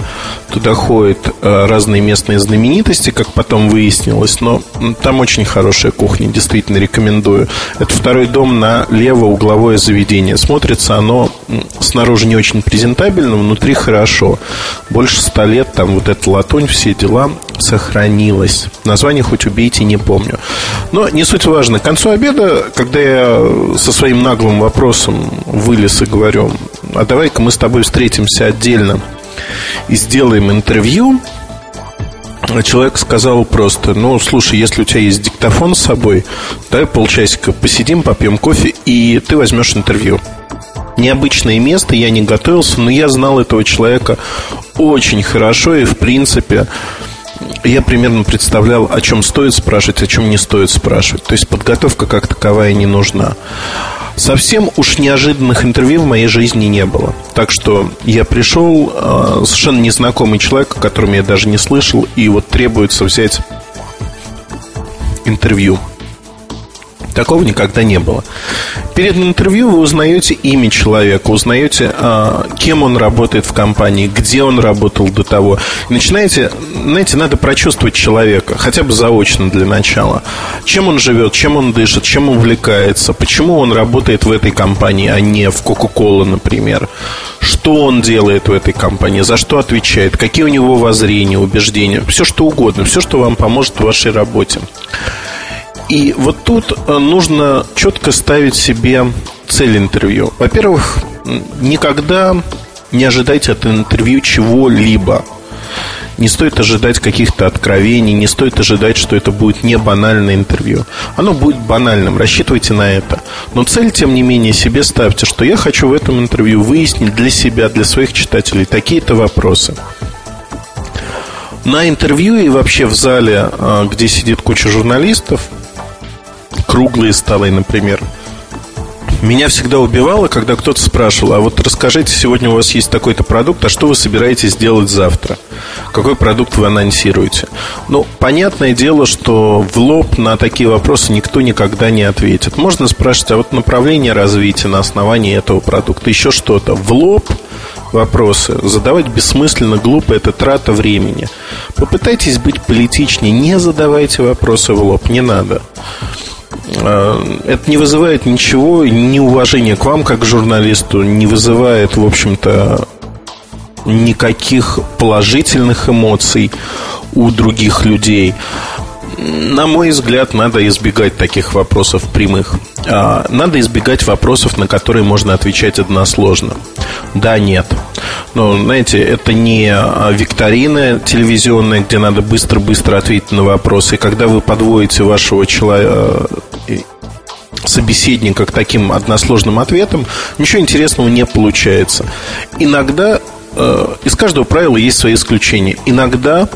Туда ходят разные местные знаменитости, как потом выяснилось. Но там очень хорошая кухня, действительно рекомендую. Это второй дом, налево угловое заведение. Смотрится оно снаружи не очень презентабельно, внутри хорошо. Больше ста лет там вот эта латунь, все дела, сохранилось. Название хоть убейте, не помню. Но не суть важно. К концу обеда, когда я со своим наглым вопросом вылез и говорю: а давай-ка мы с тобой встретимся отдельно и сделаем интервью, человек сказал просто: ну, слушай, если у тебя есть диктофон с собой, давай полчасика посидим, попьем кофе, и ты возьмешь интервью. Необычное место, я не готовился, но я знал этого человека очень хорошо, и, в принципе, я примерно представлял, о чем стоит спрашивать, о чем не стоит спрашивать. То есть подготовка как таковая не нужна. Совсем уж неожиданных интервью в моей жизни не было. Так что я пришел, э, совершенно незнакомый человек, о котором я даже не слышал, и вот требуется взять интервью. Такого никогда не было. Перед интервью вы узнаете имя человека, узнаете, кем он работает в компании, где он работал до того. Начинаете, знаете, надо прочувствовать человека, хотя бы заочно для начала. Чем он живет, чем он дышит, чем увлекается, почему он работает в этой компании, а не в Coca-Cola, например. Что он делает в этой компании, за что отвечает, какие у него воззрения, убеждения. Все, что угодно, все, что вам поможет в вашей работе. И вот тут нужно четко ставить себе цель интервью. Во-первых, никогда не ожидайте от интервью чего-либо. Не стоит ожидать каких-то откровений, не стоит ожидать, что это будет не банальное интервью. Оно будет банальным, рассчитывайте на это. Но цель, тем не менее, себе ставьте, что я хочу в этом интервью выяснить для себя, для своих читателей такие-то вопросы. На интервью и вообще в зале, где сидит куча журналистов, круглые столы, например. Меня всегда убивало, когда кто-то спрашивал: а вот расскажите, сегодня у вас есть такой-то продукт, а что вы собираетесь делать завтра? Какой продукт вы анонсируете? Ну, понятное дело, что в лоб на такие вопросы никто никогда не ответит. Можно спрашивать: а вот направление развития на основании этого продукта, еще что-то. В лоб вопросы задавать бессмысленно, глупо, это трата времени. Попытайтесь быть политичнее, не задавайте вопросы в лоб, не надо. Это не вызывает ничего, ни уважения к вам как к журналисту, не вызывает, в общем-то, никаких положительных эмоций у других людей. На мой взгляд, надо избегать таких вопросов прямых. Надо избегать вопросов, на которые можно отвечать односложно. Да, нет. Но, знаете, это не викторина телевизионная, где надо быстро-быстро ответить на вопросы. И когда вы подводите вашего человека, собеседника, к таким односложным ответам, ничего интересного не получается. Иногда, из каждого правила есть свои исключения. Иногда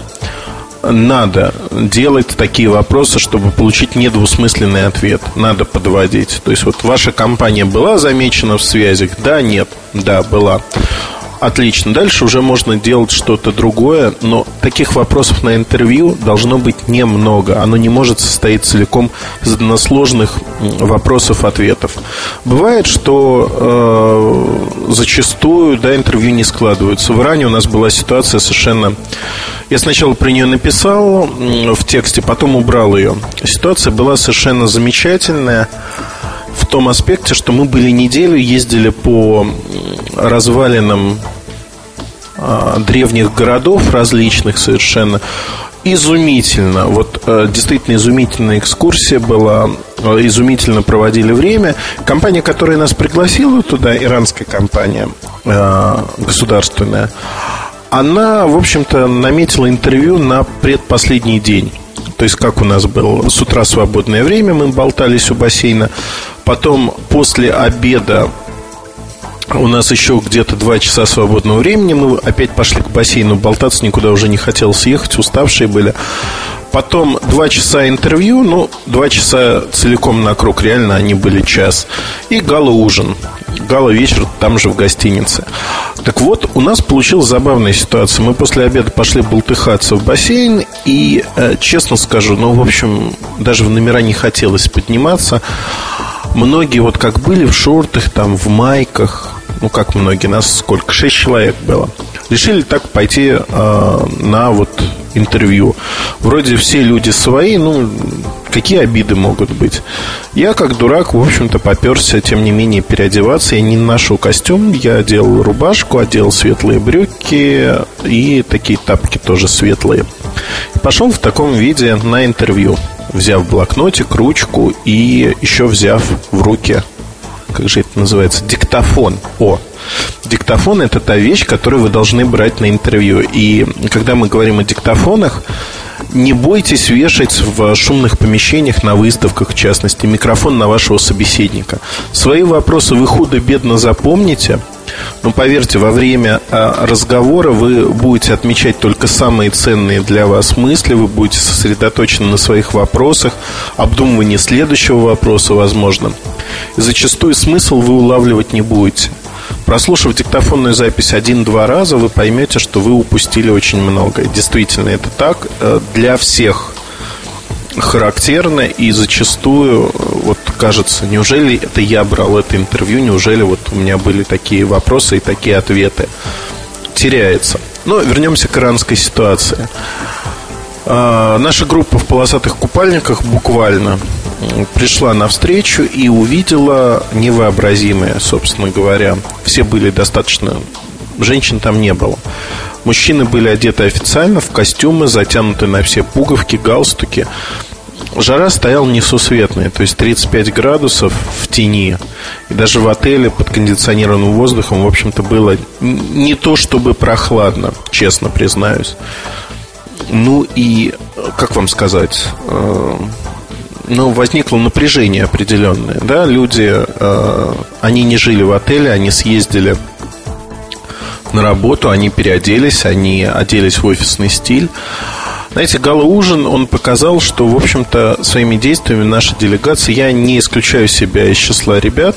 надо делать такие вопросы, чтобы получить недвусмысленный ответ. Надо подводить. То есть вот ваша компания была замечена в связях? Да, нет. Да, была. Отлично. Дальше уже можно делать что-то другое. Но таких вопросов на интервью должно быть немного. Оно не может состоять целиком из односложных вопросов-ответов. Бывает, что э, зачастую да, интервью не складываются. В Иране у нас была ситуация совершенно... Я сначала про нее написал в тексте, потом убрал ее. Ситуация была совершенно замечательная в том аспекте, что мы были неделю, ездили по развалинам древних городов, различных совершенно. Изумительно. Вот действительно изумительная экскурсия была. Изумительно проводили время. Компания, которая нас пригласила туда, иранская компания государственная, она, в общем-то, наметила интервью на предпоследний день. То есть, как у нас было с утра свободное время, мы болтались у бассейна. Потом, после обеда, у нас еще где-то два часа свободного времени. Мы опять пошли к бассейну болтаться, никуда уже не хотелось ехать, уставшие были. Потом два часа интервью, ну, два часа целиком на круг, реально они были час. И гала-ужин, гала-вечер там же в гостинице. Так вот, у нас получилась забавная ситуация. Мы после обеда пошли болтыхаться в бассейн. И, честно скажу, ну, в общем, даже в номера не хотелось подниматься. многие вот как были в шортах, там, в майках, ну, как многие, нас сколько, шесть человек было, решили так пойти э, на вот интервью. Вроде все люди свои, ну, какие обиды могут быть? Я, как дурак, в общем-то, поперся, тем не менее, переодеваться. Я не ношу костюм, я одел рубашку, одел светлые брюки и такие тапки тоже светлые. Пошел в таком виде на интервью, взяв блокнотик, ручку и еще взяв в руки, как же это называется, диктофон. О, диктофон — это та вещь, которую вы должны брать на интервью. И когда мы говорим о диктофонах, не бойтесь вешать в шумных помещениях, на выставках, в частности, микрофон на вашего собеседника. Свои вопросы вы худо-бедно запомните, но поверьте, во время разговора вы будете отмечать только самые ценные для вас мысли, вы будете сосредоточены на своих вопросах, обдумывании следующего вопроса, возможно. И зачастую смысл вы улавливать не будете. Прослушав диктофонную запись один-два раза, вы поймете, что вы упустили очень многое. Действительно, это так. Для всех характерно, и зачастую вот кажется, неужели это я брал это интервью, неужели вот у меня были такие вопросы и такие ответы. Теряется. Но вернемся к иранской ситуации. Наша группа в полосатых купальниках буквально пришла навстречу и увидела невообразимое, собственно говоря. Все были достаточно... Женщин там не было. Мужчины были одеты официально, в костюмы, затянуты на все пуговки, галстуки. Жара стояла несусветная, то есть тридцать пять градусов в тени. И даже в отеле под кондиционированным воздухом, в общем-то, было не то чтобы прохладно, честно признаюсь. Ну и, как вам сказать, э, ну, возникло напряжение определенное, да, люди, э, они не жили в отеле, они съездили на работу, они переоделись, они оделись в офисный стиль. Знаете, гала-ужин, он показал, что, в общем-то, своими действиями наша делегация, я не исключаю себя из числа ребят,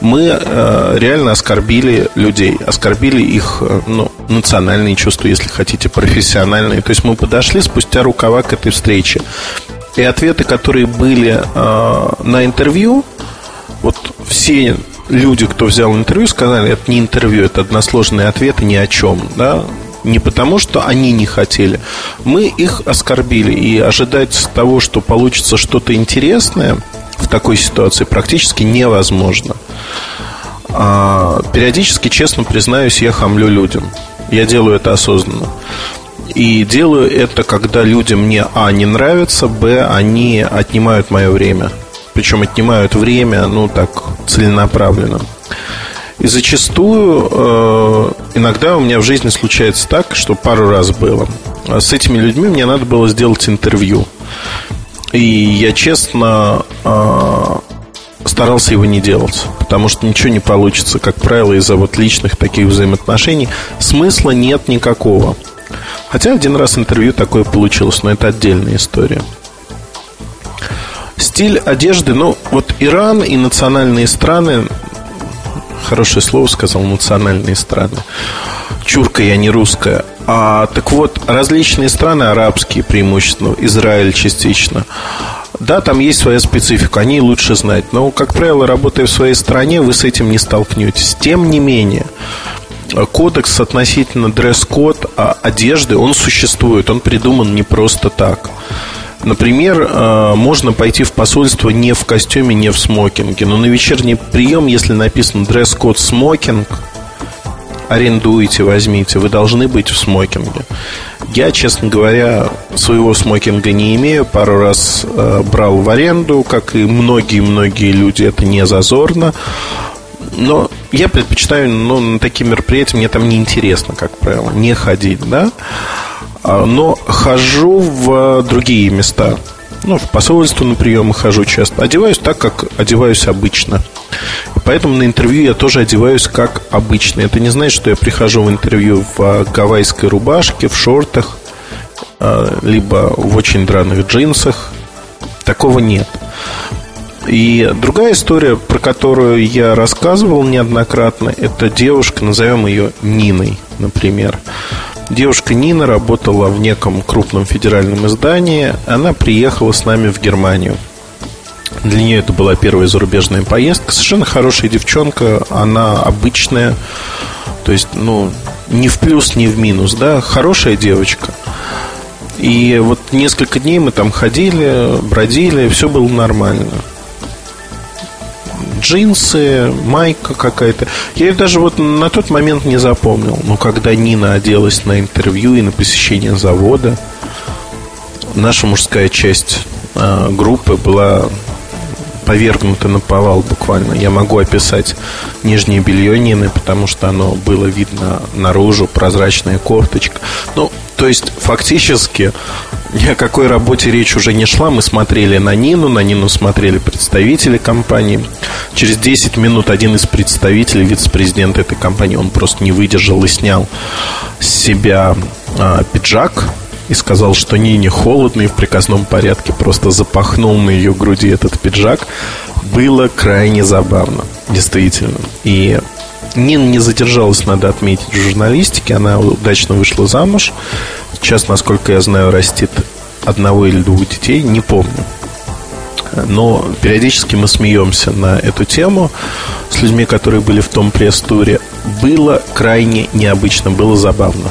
мы э, реально оскорбили людей, оскорбили их э, ну, национальные чувства, если хотите, профессиональные. То есть мы подошли спустя рукава к этой встрече. И ответы, которые были э, на интервью, вот все люди, кто взял интервью, сказали, это не интервью, это односложные ответы ни о чем, да? Не потому, что они не хотели. Мы их оскорбили. И ожидать того, что получится что-то интересное в такой ситуации, практически невозможно. а, Периодически, честно признаюсь, я хамлю людям. Я делаю это осознанно. И делаю это, когда люди мне, а, не нравятся, б, они отнимают мое время. Причем отнимают время, ну, так, целенаправленно. И зачастую, э, иногда у меня в жизни случается так, что пару раз было. С этими людьми мне надо было сделать интервью. И я, честно, э, старался его не делать, потому что ничего не получится, как правило, из-за вот личных таких взаимоотношений. Смысла нет никакого. Хотя один раз интервью такое получилось, но это отдельная история. Стиль одежды, ну, вот Иран и национальные страны. Хорошее слово сказал, национальные страны. Чурка я не русская. А, так вот, различные страны, арабские преимущественно, Израиль частично. Да, там есть своя специфика, они лучше знать. Но, как правило, работая в своей стране, вы с этим не столкнетесь. Тем не менее, кодекс относительно дресс-код одежды, он существует, он придуман не просто так. Например, можно пойти в посольство не в костюме, не в смокинге. Но на вечерний прием, если написано дресс-код смокинг, арендуйте, возьмите, вы должны быть в смокинге. Я, честно говоря, своего смокинга не имею. Пару раз брал в аренду, как и многие-многие люди. Это не зазорно. Но я предпочитаю, ну, на такие мероприятия мне там неинтересно, как правило, не ходить, да. Но хожу в другие места. Ну, в посольство на приемы хожу часто. Одеваюсь так, как одеваюсь обычно. Поэтому на интервью я тоже одеваюсь как обычно. Это не значит, что я прихожу в интервью в гавайской рубашке, в шортах, либо в очень драных джинсах. Такого нет. И другая история, про которую я рассказывал неоднократно, это девушка, назовем ее Ниной, например. Девушка Нина работала в неком крупном федеральном издании. Она приехала с нами в Германию. Для нее это была первая зарубежная поездка. Совершенно хорошая девчонка, она обычная. То есть, ну, ни в плюс, ни в минус, да, хорошая девочка. И вот несколько дней мы там ходили, бродили, все было нормально. Джинсы, майка какая-то. Я ее даже вот на тот момент не запомнил. Но когда Нина оделась на интервью и на посещение завода, наша мужская часть э, группы была повергнута на повал буквально. Я могу описать нижнее белье Нины, потому что оно было видно наружу, прозрачная кофточка. Ну, то есть, фактически, ни о какой работе речь уже не шла. Мы смотрели на Нину, на Нину смотрели представители компании. Через десять минут один из представителей, вице-президент этой компании, он просто не выдержал и снял с себя э, пиджак. И сказал, что Нине холодно, и в приказном порядке просто запахнул на ее груди этот пиджак. Было крайне забавно, действительно. И Нина не задержалась, надо отметить, в журналистике. Она удачно вышла замуж. Сейчас, насколько я знаю, растит одного или двух детей, не помню. Но периодически мы смеемся на эту тему с людьми, которые были в том пресс-туре. Было крайне необычно, было забавно.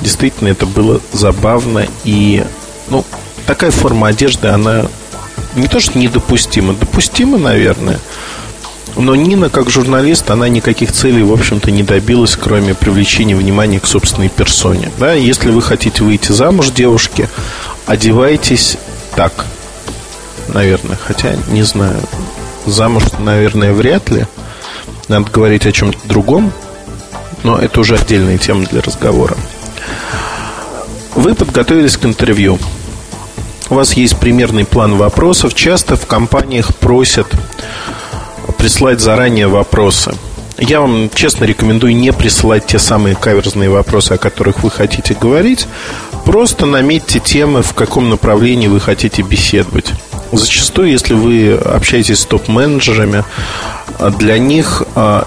Действительно, это было забавно. И, ну, такая форма одежды, она не то что недопустима, допустима, наверное. Но Нина, как журналист, она никаких целей, в общем-то, не добилась, кроме привлечения внимания к собственной персоне, да? Если вы хотите выйти замуж, девушки, одевайтесь так, наверное. Хотя, не знаю, замуж, наверное, вряд ли. Надо говорить о чем-то другом. Но это уже отдельная тема для разговора. Вы подготовились к интервью. У вас есть примерный план вопросов. Часто в компаниях просят прислать заранее вопросы. Я вам честно рекомендую не присылать те самые каверзные вопросы, о которых вы хотите говорить. Просто наметьте темы, в каком направлении вы хотите беседовать. Зачастую, если вы общаетесь с топ-менеджерами, для них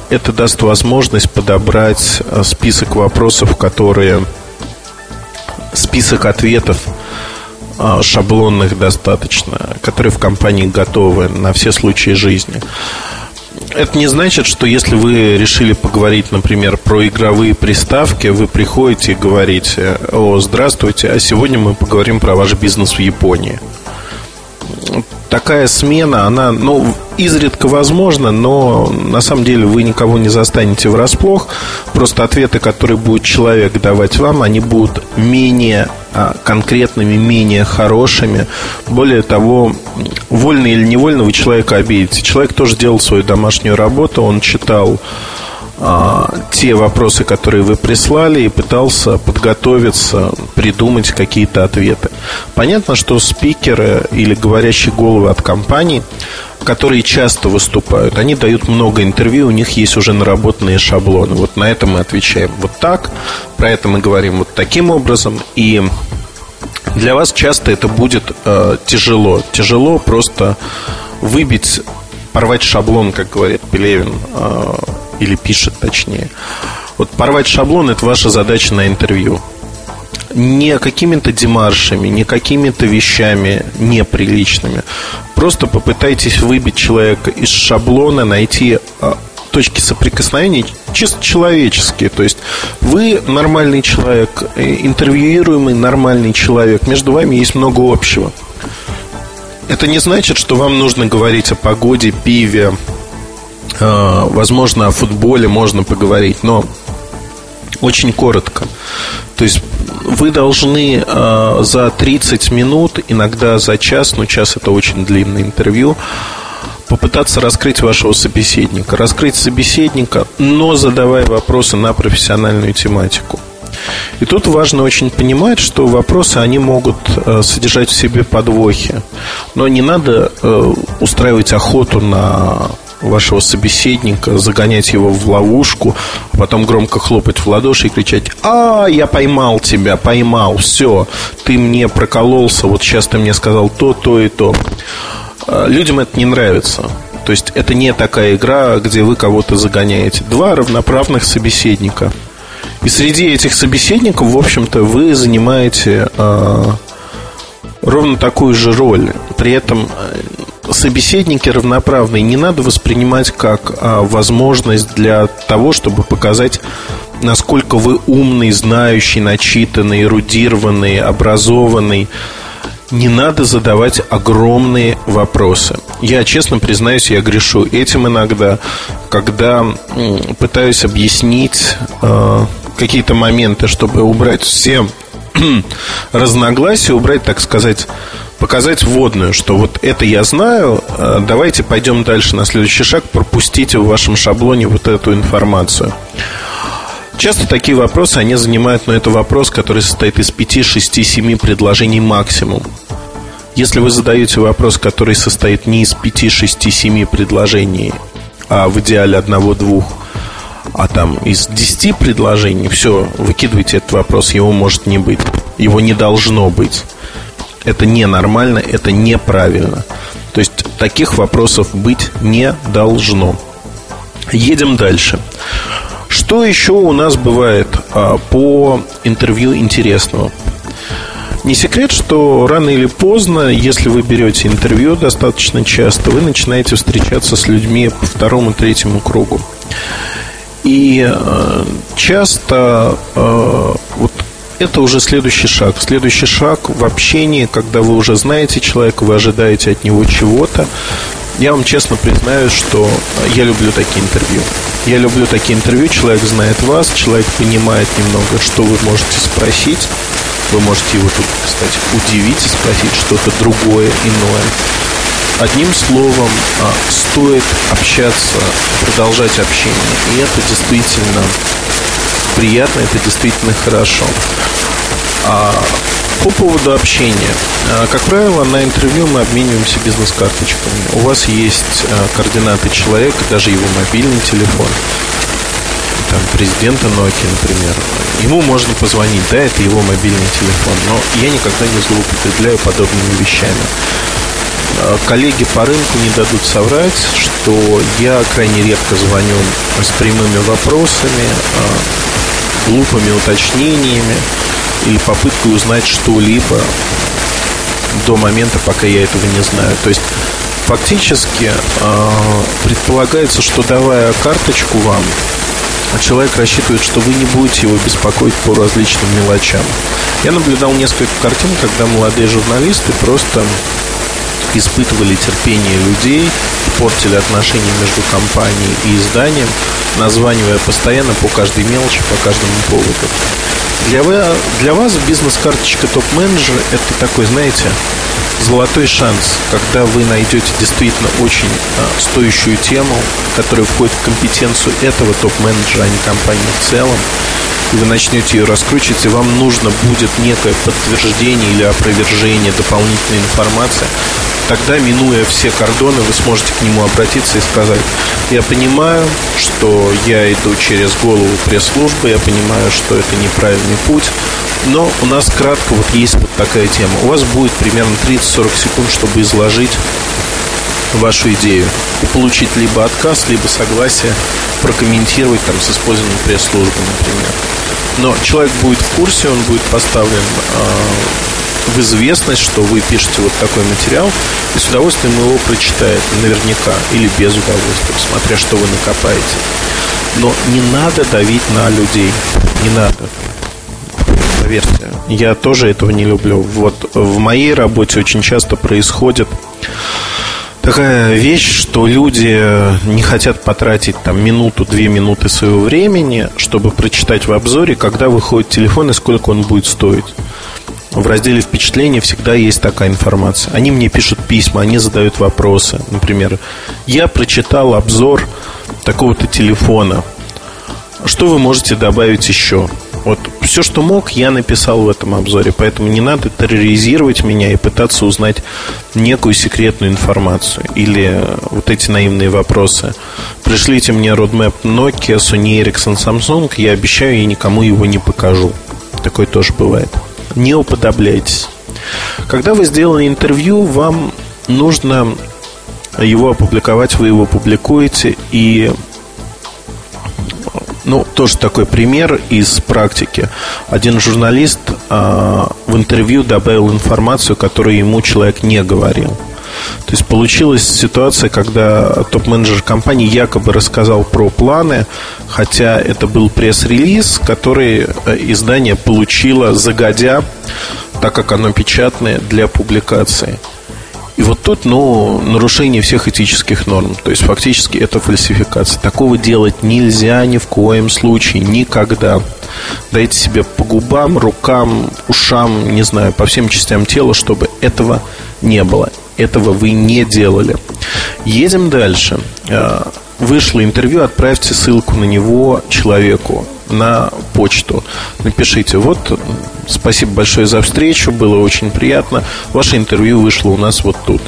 это даст возможность подобрать список вопросов, которые... список ответов шаблонных достаточно, которые в компании готовы на все случаи жизни. Это не значит, что если вы решили поговорить, например, про игровые приставки, вы приходите и говорите: о, здравствуйте, а сегодня мы поговорим про ваш бизнес в Японии. Такая смена, она, ну, изредка возможна, но на самом деле вы никого не застанете врасплох. Просто ответы, которые будет человек давать вам, они будут менее а, конкретными, менее хорошими. Более того, вольно или невольно вы человека обидите. Человек тоже делал свою домашнюю работу, он читал а, те вопросы, которые вы прислали, и пытался подготовиться, придумать какие-то ответы. Понятно, что спикеры или говорящие головы от компаний, которые часто выступают, они дают много интервью, у них есть уже наработанные шаблоны. Вот на это мы отвечаем вот так, про это мы говорим вот таким образом. И для вас часто это будет э, тяжело. Тяжело просто выбить, порвать шаблон, как говорит Пелевин, э, или пишет точнее. Вот порвать шаблон – это ваша задача на интервью. Не какими-то демаршами, не какими-то вещами неприличными. Просто попытайтесь выбить человека из шаблона, найти а, точки соприкосновения чисто человеческие. То есть вы нормальный человек, интервьюируемый нормальный человек, между вами есть много общего. Это не значит, что вам нужно говорить о погоде, пиве, а, возможно, о футболе можно поговорить, но очень коротко. То есть вы должны э, за тридцать минут, иногда за час, но час это очень длинное интервью, попытаться раскрыть вашего собеседника. Раскрыть собеседника, но задавая вопросы на профессиональную тематику. И тут важно очень понимать, что вопросы, они могут э, содержать в себе подвохи. Но не надо э, устраивать охоту на... вашего собеседника, загонять его в ловушку, а потом громко хлопать в ладоши и кричать: а, я поймал тебя, поймал, все, ты мне прокололся, вот сейчас ты мне сказал то, то и то. Людям это не нравится. То есть это не такая игра, где вы кого-то загоняете. Два равноправных собеседника. И среди этих собеседников, в общем-то, вы занимаете э, ровно такую же роль. При этом собеседники равноправные не надо воспринимать как а, возможность для того, чтобы показать, насколько вы умный, знающий, начитанный, эрудированный, образованный. Не надо задавать огромные вопросы. Я, честно признаюсь, я грешу этим иногда, когда пытаюсь объяснить э, какие-то моменты, чтобы убрать все разногласия, убрать, так сказать, показать вводную, что вот это я знаю, э, давайте пойдем дальше на следующий шаг, пропустите в вашем шаблоне вот эту информацию. Часто такие вопросы, они занимают, но это вопрос, который состоит из пяти, шести, семи предложений максимум. Если вы задаете вопрос, который состоит не из пяти, шести, семи предложений, а в идеале одного-двух, а там из десяти предложений, все, выкидывайте этот вопрос, его может не быть, его не должно быть. Это ненормально, это неправильно. То есть таких вопросов быть не должно. Едем дальше. Что еще у нас бывает а, по интервью интересного? Не секрет, что рано или поздно, если вы берете интервью достаточно часто, вы начинаете встречаться с людьми по второму, третьему кругу. И а, часто а, вот это уже следующий шаг. Следующий шаг в общении, когда вы уже знаете человека, вы ожидаете от него чего-то. Я вам честно признаюсь, что я люблю такие интервью. Я люблю такие интервью, человек знает вас, человек понимает немного, что вы можете спросить. Вы можете его тут, кстати, удивить, спросить что-то другое, иное. Одним словом, стоит общаться, продолжать общение. И это действительно приятно, это действительно хорошо. По поводу общения. Как правило, на интервью мы обмениваемся бизнес-карточками. У вас есть координаты человека, даже его мобильный телефон. Там президента Nokia, например. Ему можно позвонить, да, это его мобильный телефон. Но я никогда не злоупотребляю подобными вещами. Коллеги по рынку не дадут соврать, что я крайне редко звоню с прямыми вопросами, глупыми уточнениями или попыткой узнать что-либо до момента, пока я этого не знаю. То есть фактически э, предполагается, что давая карточку вам, человек рассчитывает, что вы не будете его беспокоить по различным мелочам. Я наблюдал несколько картин, когда молодые журналисты просто испытывали терпение людей, портили отношения между компанией и изданием, названивая постоянно по каждой мелочи, по каждому поводу. Для, вы, для вас бизнес-карточка топ-менеджера – это такой, знаете, золотой шанс, когда вы найдете действительно очень а, стоящую тему, которая входит в компетенцию этого топ-менеджера, а не компании в целом, и вы начнете ее раскручивать, и вам нужно будет некое подтверждение или опровержение дополнительной информации. Тогда, минуя все кордоны, вы сможете к нему обратиться и сказать: я понимаю, что я иду через голову пресс-службы, я понимаю, что это неправильный путь, но у нас кратко вот есть вот такая тема. У вас будет примерно тридцать-сорок секунд, чтобы изложить вашу идею и получить либо отказ, либо согласие, прокомментировать там с использованием пресс-службы, например. Но человек будет в курсе, он будет поставлен э- в известность, что вы пишете вот такой материал, и с удовольствием его прочитает наверняка, или без удовольствия, смотря что вы накопаете. Но не надо давить на людей. Не надо. Поверьте, я тоже этого не люблю. Вот в моей работе очень часто происходит такая вещь, что люди не хотят потратить там минуту, две минуты своего времени, чтобы прочитать в обзоре, когда выходит телефон и сколько он будет стоить. В разделе впечатления всегда есть такая информация. Они мне пишут письма, они задают вопросы. Например, я прочитал обзор такого-то телефона. Что вы можете добавить еще? Вот все, что мог, я написал в этом обзоре. Поэтому не надо терроризировать меня и пытаться узнать некую секретную информацию. Или вот эти наивные вопросы. Пришлите мне roadmap Nokia, Sony Ericsson, Samsung. Я обещаю, я никому его не покажу. Такое тоже бывает. Не уподобляйтесь. Когда вы сделали интервью, вам нужно его опубликовать, вы его публикуете. И, ну, тоже такой пример из практики. Один журналист а, в интервью добавил информацию, которую ему человек не говорил. То есть получилась ситуация, когда топ-менеджер компании якобы рассказал про планы, хотя это был пресс-релиз, который издание получило загодя, так как оно печатное, для публикации. И вот тут, ну, нарушение всех этических норм. То есть фактически это фальсификация. Такого делать нельзя ни в коем случае, никогда. Дайте себе по губам, рукам, ушам, не знаю, по всем частям тела, чтобы этого не было. Этого вы не делали. Едем дальше. Вышло интервью, отправьте ссылку на него человеку на почту. Напишите: вот, спасибо большое за встречу, было очень приятно, ваше интервью вышло у нас вот тут.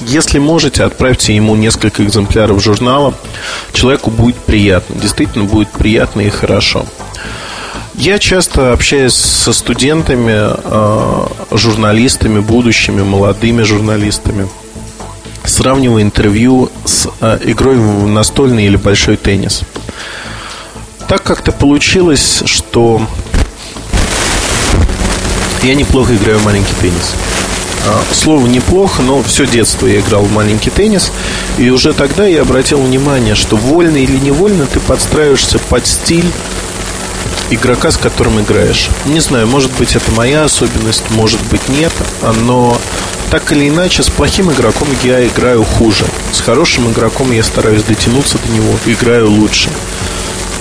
Если можете, отправьте ему несколько экземпляров журнала. Человеку будет приятно, действительно будет приятно и хорошо. Я часто общаюсь со студентами, журналистами, будущими, молодыми журналистами, сравнивая интервью с игрой в настольный или большой теннис. Так как-то получилось, что я неплохо играю в маленький теннис. Слово «неплохо», но все детство я играл в маленький теннис. И уже тогда я обратил внимание, что вольно или невольно ты подстраиваешься под стиль игрока, с которым играешь. Не знаю, может быть, это моя особенность, может быть, нет. Но так или иначе, с плохим игроком я играю хуже. С хорошим игроком я стараюсь дотянуться до него, играю лучше.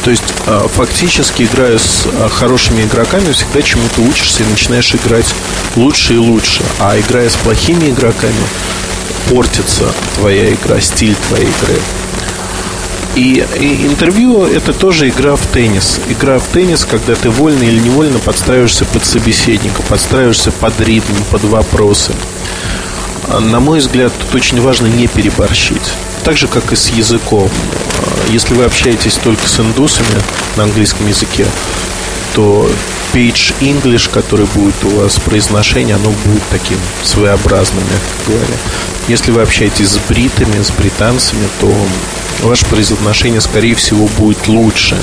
То есть фактически, играя с хорошими игроками, всегда чему-то учишься и начинаешь играть лучше и лучше. А играя с плохими игроками, портится твоя игра, стиль твоей игры. И, и интервью — это тоже игра в теннис. Игра в теннис, когда ты вольно или невольно подстраиваешься под собеседника, подстраиваешься под ритм, под вопросы. На мой взгляд, тут очень важно не переборщить. Так же, как и с языком. Если вы общаетесь только с индусами на английском языке, то Page English, который будет у вас произношение, оно будет таким своеобразным, мягко говоря. Если вы общаетесь с бритами, с британцами, то ваше произношение, скорее всего, будет лучше,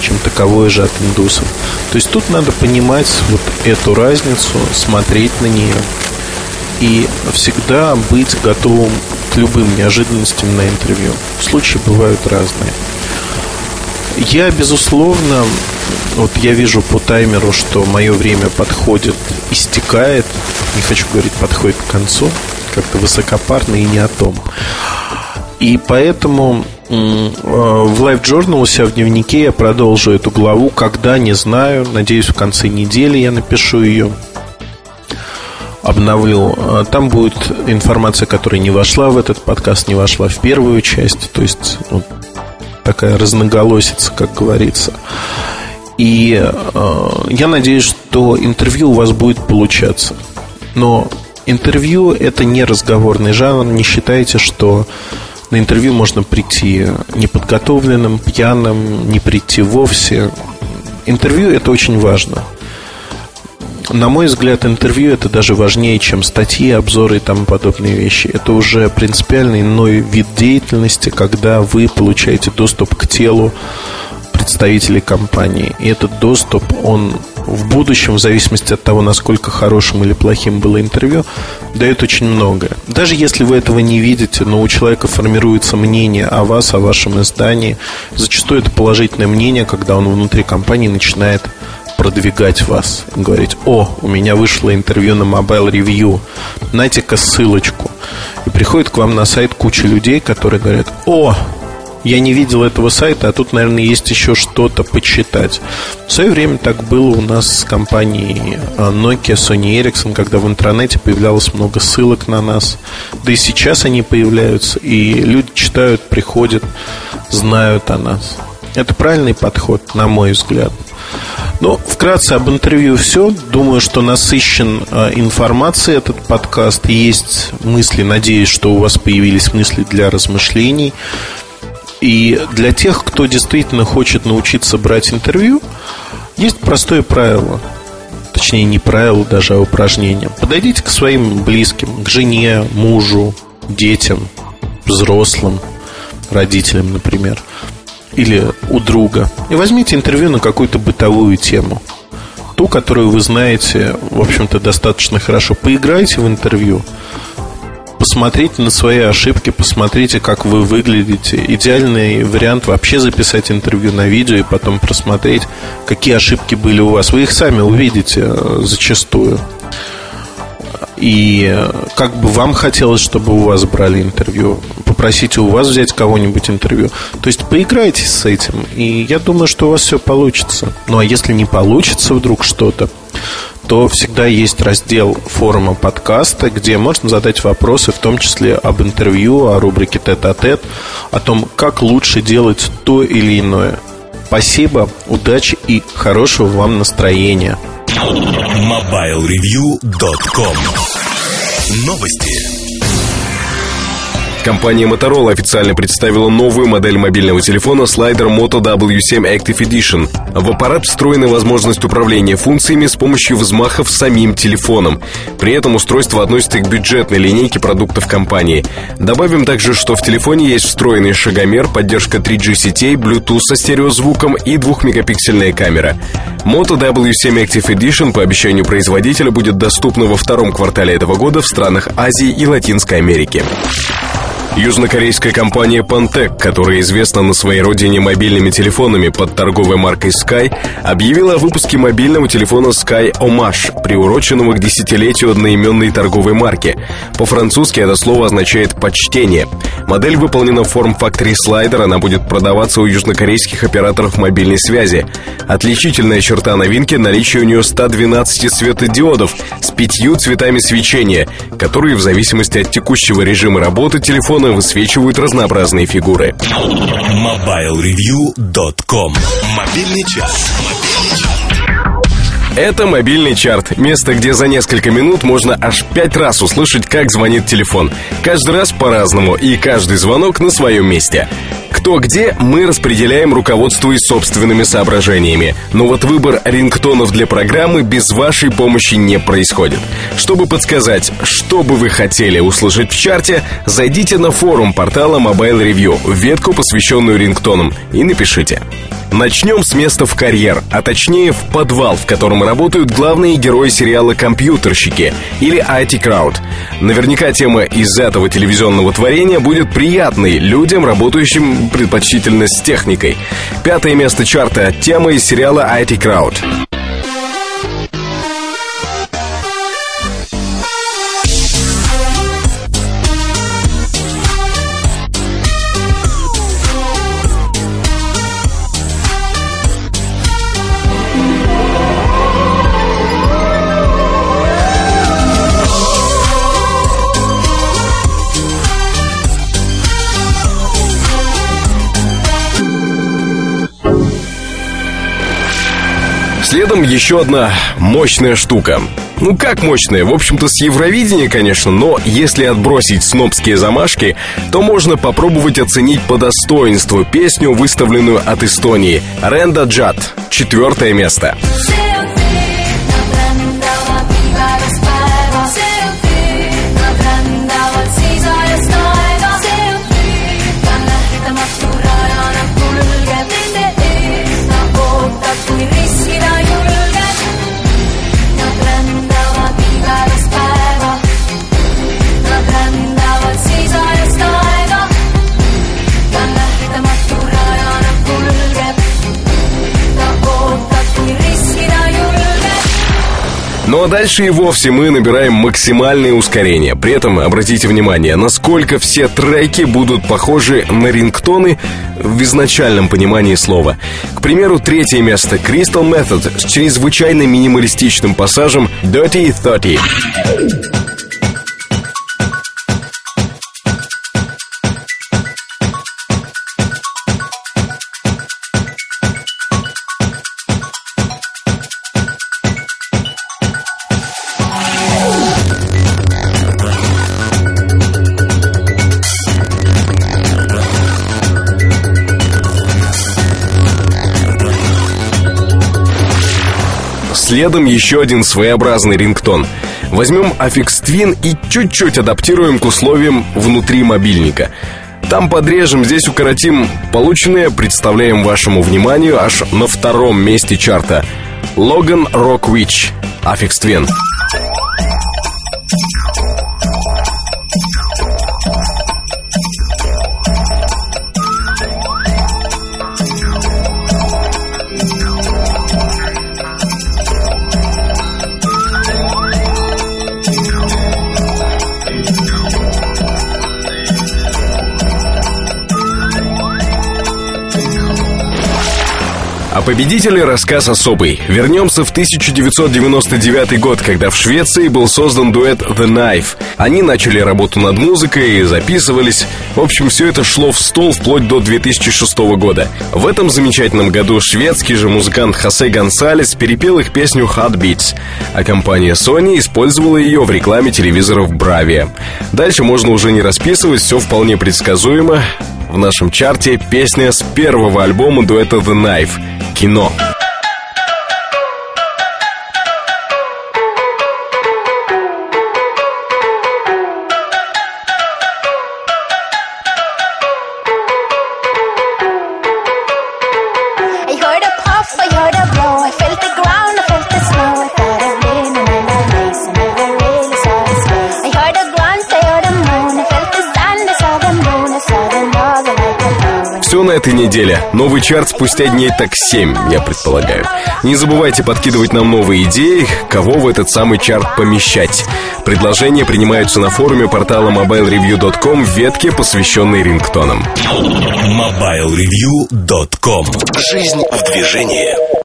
чем таковое же от индусов. То есть тут надо понимать вот эту разницу, смотреть на нее и всегда быть готовым к любым неожиданностям на интервью. Случаи бывают разные. Я, безусловно, вот я вижу по таймеру, что мое время подходит, истекает. Не хочу говорить «подходит к концу», как-то высокопарно и не о том. И поэтому в Live Journal у себя в дневнике я продолжу эту главу. Когда, не знаю, надеюсь, в конце недели я напишу ее, обновлю. Там будет информация, которая не вошла в этот подкаст, не вошла в первую часть. То есть вот такая разноголосица, как говорится. И э, я надеюсь, что интервью у вас будет получаться. Но интервью — это не разговорный жанр. Не считайте, что на интервью можно прийти неподготовленным, пьяным, не прийти вовсе. Интервью — это очень важно. На мой взгляд, интервью — это даже важнее, чем статьи, обзоры и тому подобные вещи. Это уже принципиально иной вид деятельности, когда вы получаете доступ к телу представителей компании. И этот доступ, он в будущем, в зависимости от того, насколько хорошим или плохим было интервью, дает очень многое. Даже если вы этого не видите, но у человека формируется мнение о вас, о вашем издании. Зачастую это положительное мнение, когда он внутри компании начинает продвигать вас, говорить: о, у меня вышло интервью на Mobile Review, найте-ка ссылочку. И приходит к вам на сайт куча людей, которые говорят: о, я не видел этого сайта, а тут, наверное, есть еще что-то почитать. В свое время так было у нас с компанией Nokia, Sony Ericsson, когда в интернете появлялось много ссылок на нас. Да и сейчас они появляются, и люди читают, приходят, знают о нас. Это правильный подход, на мой взгляд. Ну, вкратце об интервью все. Думаю, что насыщен э, информацией этот подкаст. Есть мысли, надеюсь, что у вас появились мысли для размышлений. И для тех, кто действительно хочет научиться брать интервью, есть простое правило. Точнее, не правило даже, а упражнение. Подойдите к своим близким, к жене, мужу, детям, взрослым, родителям, например, или у друга, и возьмите интервью на какую-то бытовую тему, ту, которую вы знаете, в общем-то, достаточно хорошо. Поиграйте в интервью, посмотрите на свои ошибки, посмотрите, как вы выглядите. Идеальный вариант вообще записать интервью на видео и потом просмотреть, какие ошибки были у вас. Вы их сами увидите зачастую. И как бы вам хотелось, чтобы у вас брали интервью, попросите у вас взять кого-нибудь интервью. То есть поиграйтесь с этим, и я думаю, что у вас все получится. Ну а если не получится вдруг что-то, то всегда есть раздел форума подкаста, где можно задать вопросы, в том числе об интервью, о рубрике тет-а-тет, о том, как лучше делать то или иное. Спасибо, удачи и хорошего вам настроения. мобайл ревью точка ком. Новости. Компания Motorola официально представила новую модель мобильного телефона с слайдером Moto дабл ю семь Active Edition. В аппарат встроена возможность управления функциями с помощью взмахов самим телефоном. При этом устройство относится к бюджетной линейке продуктов компании. Добавим также, что в телефоне есть встроенный шагомер, поддержка три джи сетей, Bluetooth со стереозвуком и двухмегапиксельная камера. Moto дабл ю семь Active Edition по обещанию производителя будет доступна во втором квартале этого года в странах Азии и Латинской Америки. Южнокорейская компания Pantech, которая известна на своей родине мобильными телефонами под торговой маркой Sky, объявила о выпуске мобильного телефона Sky Omash, приуроченного к десятилетию одноименной торговой марки. По-французски это слово означает «почтение». Модель выполнена в форм-факторе слайдер, она будет продаваться у южнокорейских операторов мобильной связи. Отличительная черта новинки — наличие у нее ста двенадцати светодиодов с пятью цветами свечения, которые в зависимости от текущего режима работы телефона высвечивают разнообразные фигуры. мобайл ревью точка ком. Мобильный час. Это мобильный чарт. Место, где за несколько минут можно аж пять раз услышать, как звонит телефон. Каждый раз по-разному, и каждый звонок на своем месте. Кто где, мы распределяем, руководствуясь собственными соображениями. Но вот выбор рингтонов для программы без вашей помощи не происходит. Чтобы подсказать, что бы вы хотели услышать в чарте, зайдите на форум портала Mobile Review, в ветку, посвященную рингтонам, и напишите. Начнем с места в карьер, а точнее в подвал, в котором работают главные герои сериала «Компьютерщики» или ай ти Crowd. Наверняка тема из этого телевизионного творения будет приятной людям, работающим предпочтительно с техникой. Пятое место чарта – тема из сериала ай ти Crowd. Следом еще одна мощная штука. Ну как мощная? В общем-то, с Евровидения, конечно, но если отбросить снобские замашки, то можно попробовать оценить по достоинству песню, выставленную от Эстонии. Ренда Джад. Четвертое место. Ну а дальше и вовсе мы набираем максимальное ускорение. При этом обратите внимание, насколько все треки будут похожи на рингтоны в изначальном понимании слова. К примеру, третье место — Crystal Method с чрезвычайно минималистичным пассажем Dirty Thirty. Следом еще один своеобразный рингтон. Возьмем Aphex Twin и чуть-чуть адаптируем к условиям внутри мобильника. Там подрежем, здесь укоротим. Полученное представляем вашему вниманию аж на втором месте чарта. Logan Rock Witch, Aphex Twin. О победителе рассказ особый. Вернемся в тысяча девятьсот девяносто девятый год, когда в Швеции был создан дуэт The Knife. Они начали работу над музыкой и записывались. В общем, все это шло в стол вплоть до две тысячи шестого года. В этом замечательном году шведский же музыкант Хосе Гонсалес перепел их песню Heartbeats, а компания Sony использовала ее в рекламе телевизоров Bravia. Дальше можно уже не расписывать, все вполне предсказуемо. В нашем чарте песня с первого альбома дуэта The Knife «Кино». На этой неделе. Новый чарт спустя дней так семь, я предполагаю. Не забывайте подкидывать нам новые идеи, кого в этот самый чарт помещать. Предложения принимаются на форуме портала мобайл ревью точка ком в ветке, посвященной рингтонам. мобайл ревью точка ком. Жизнь в движении.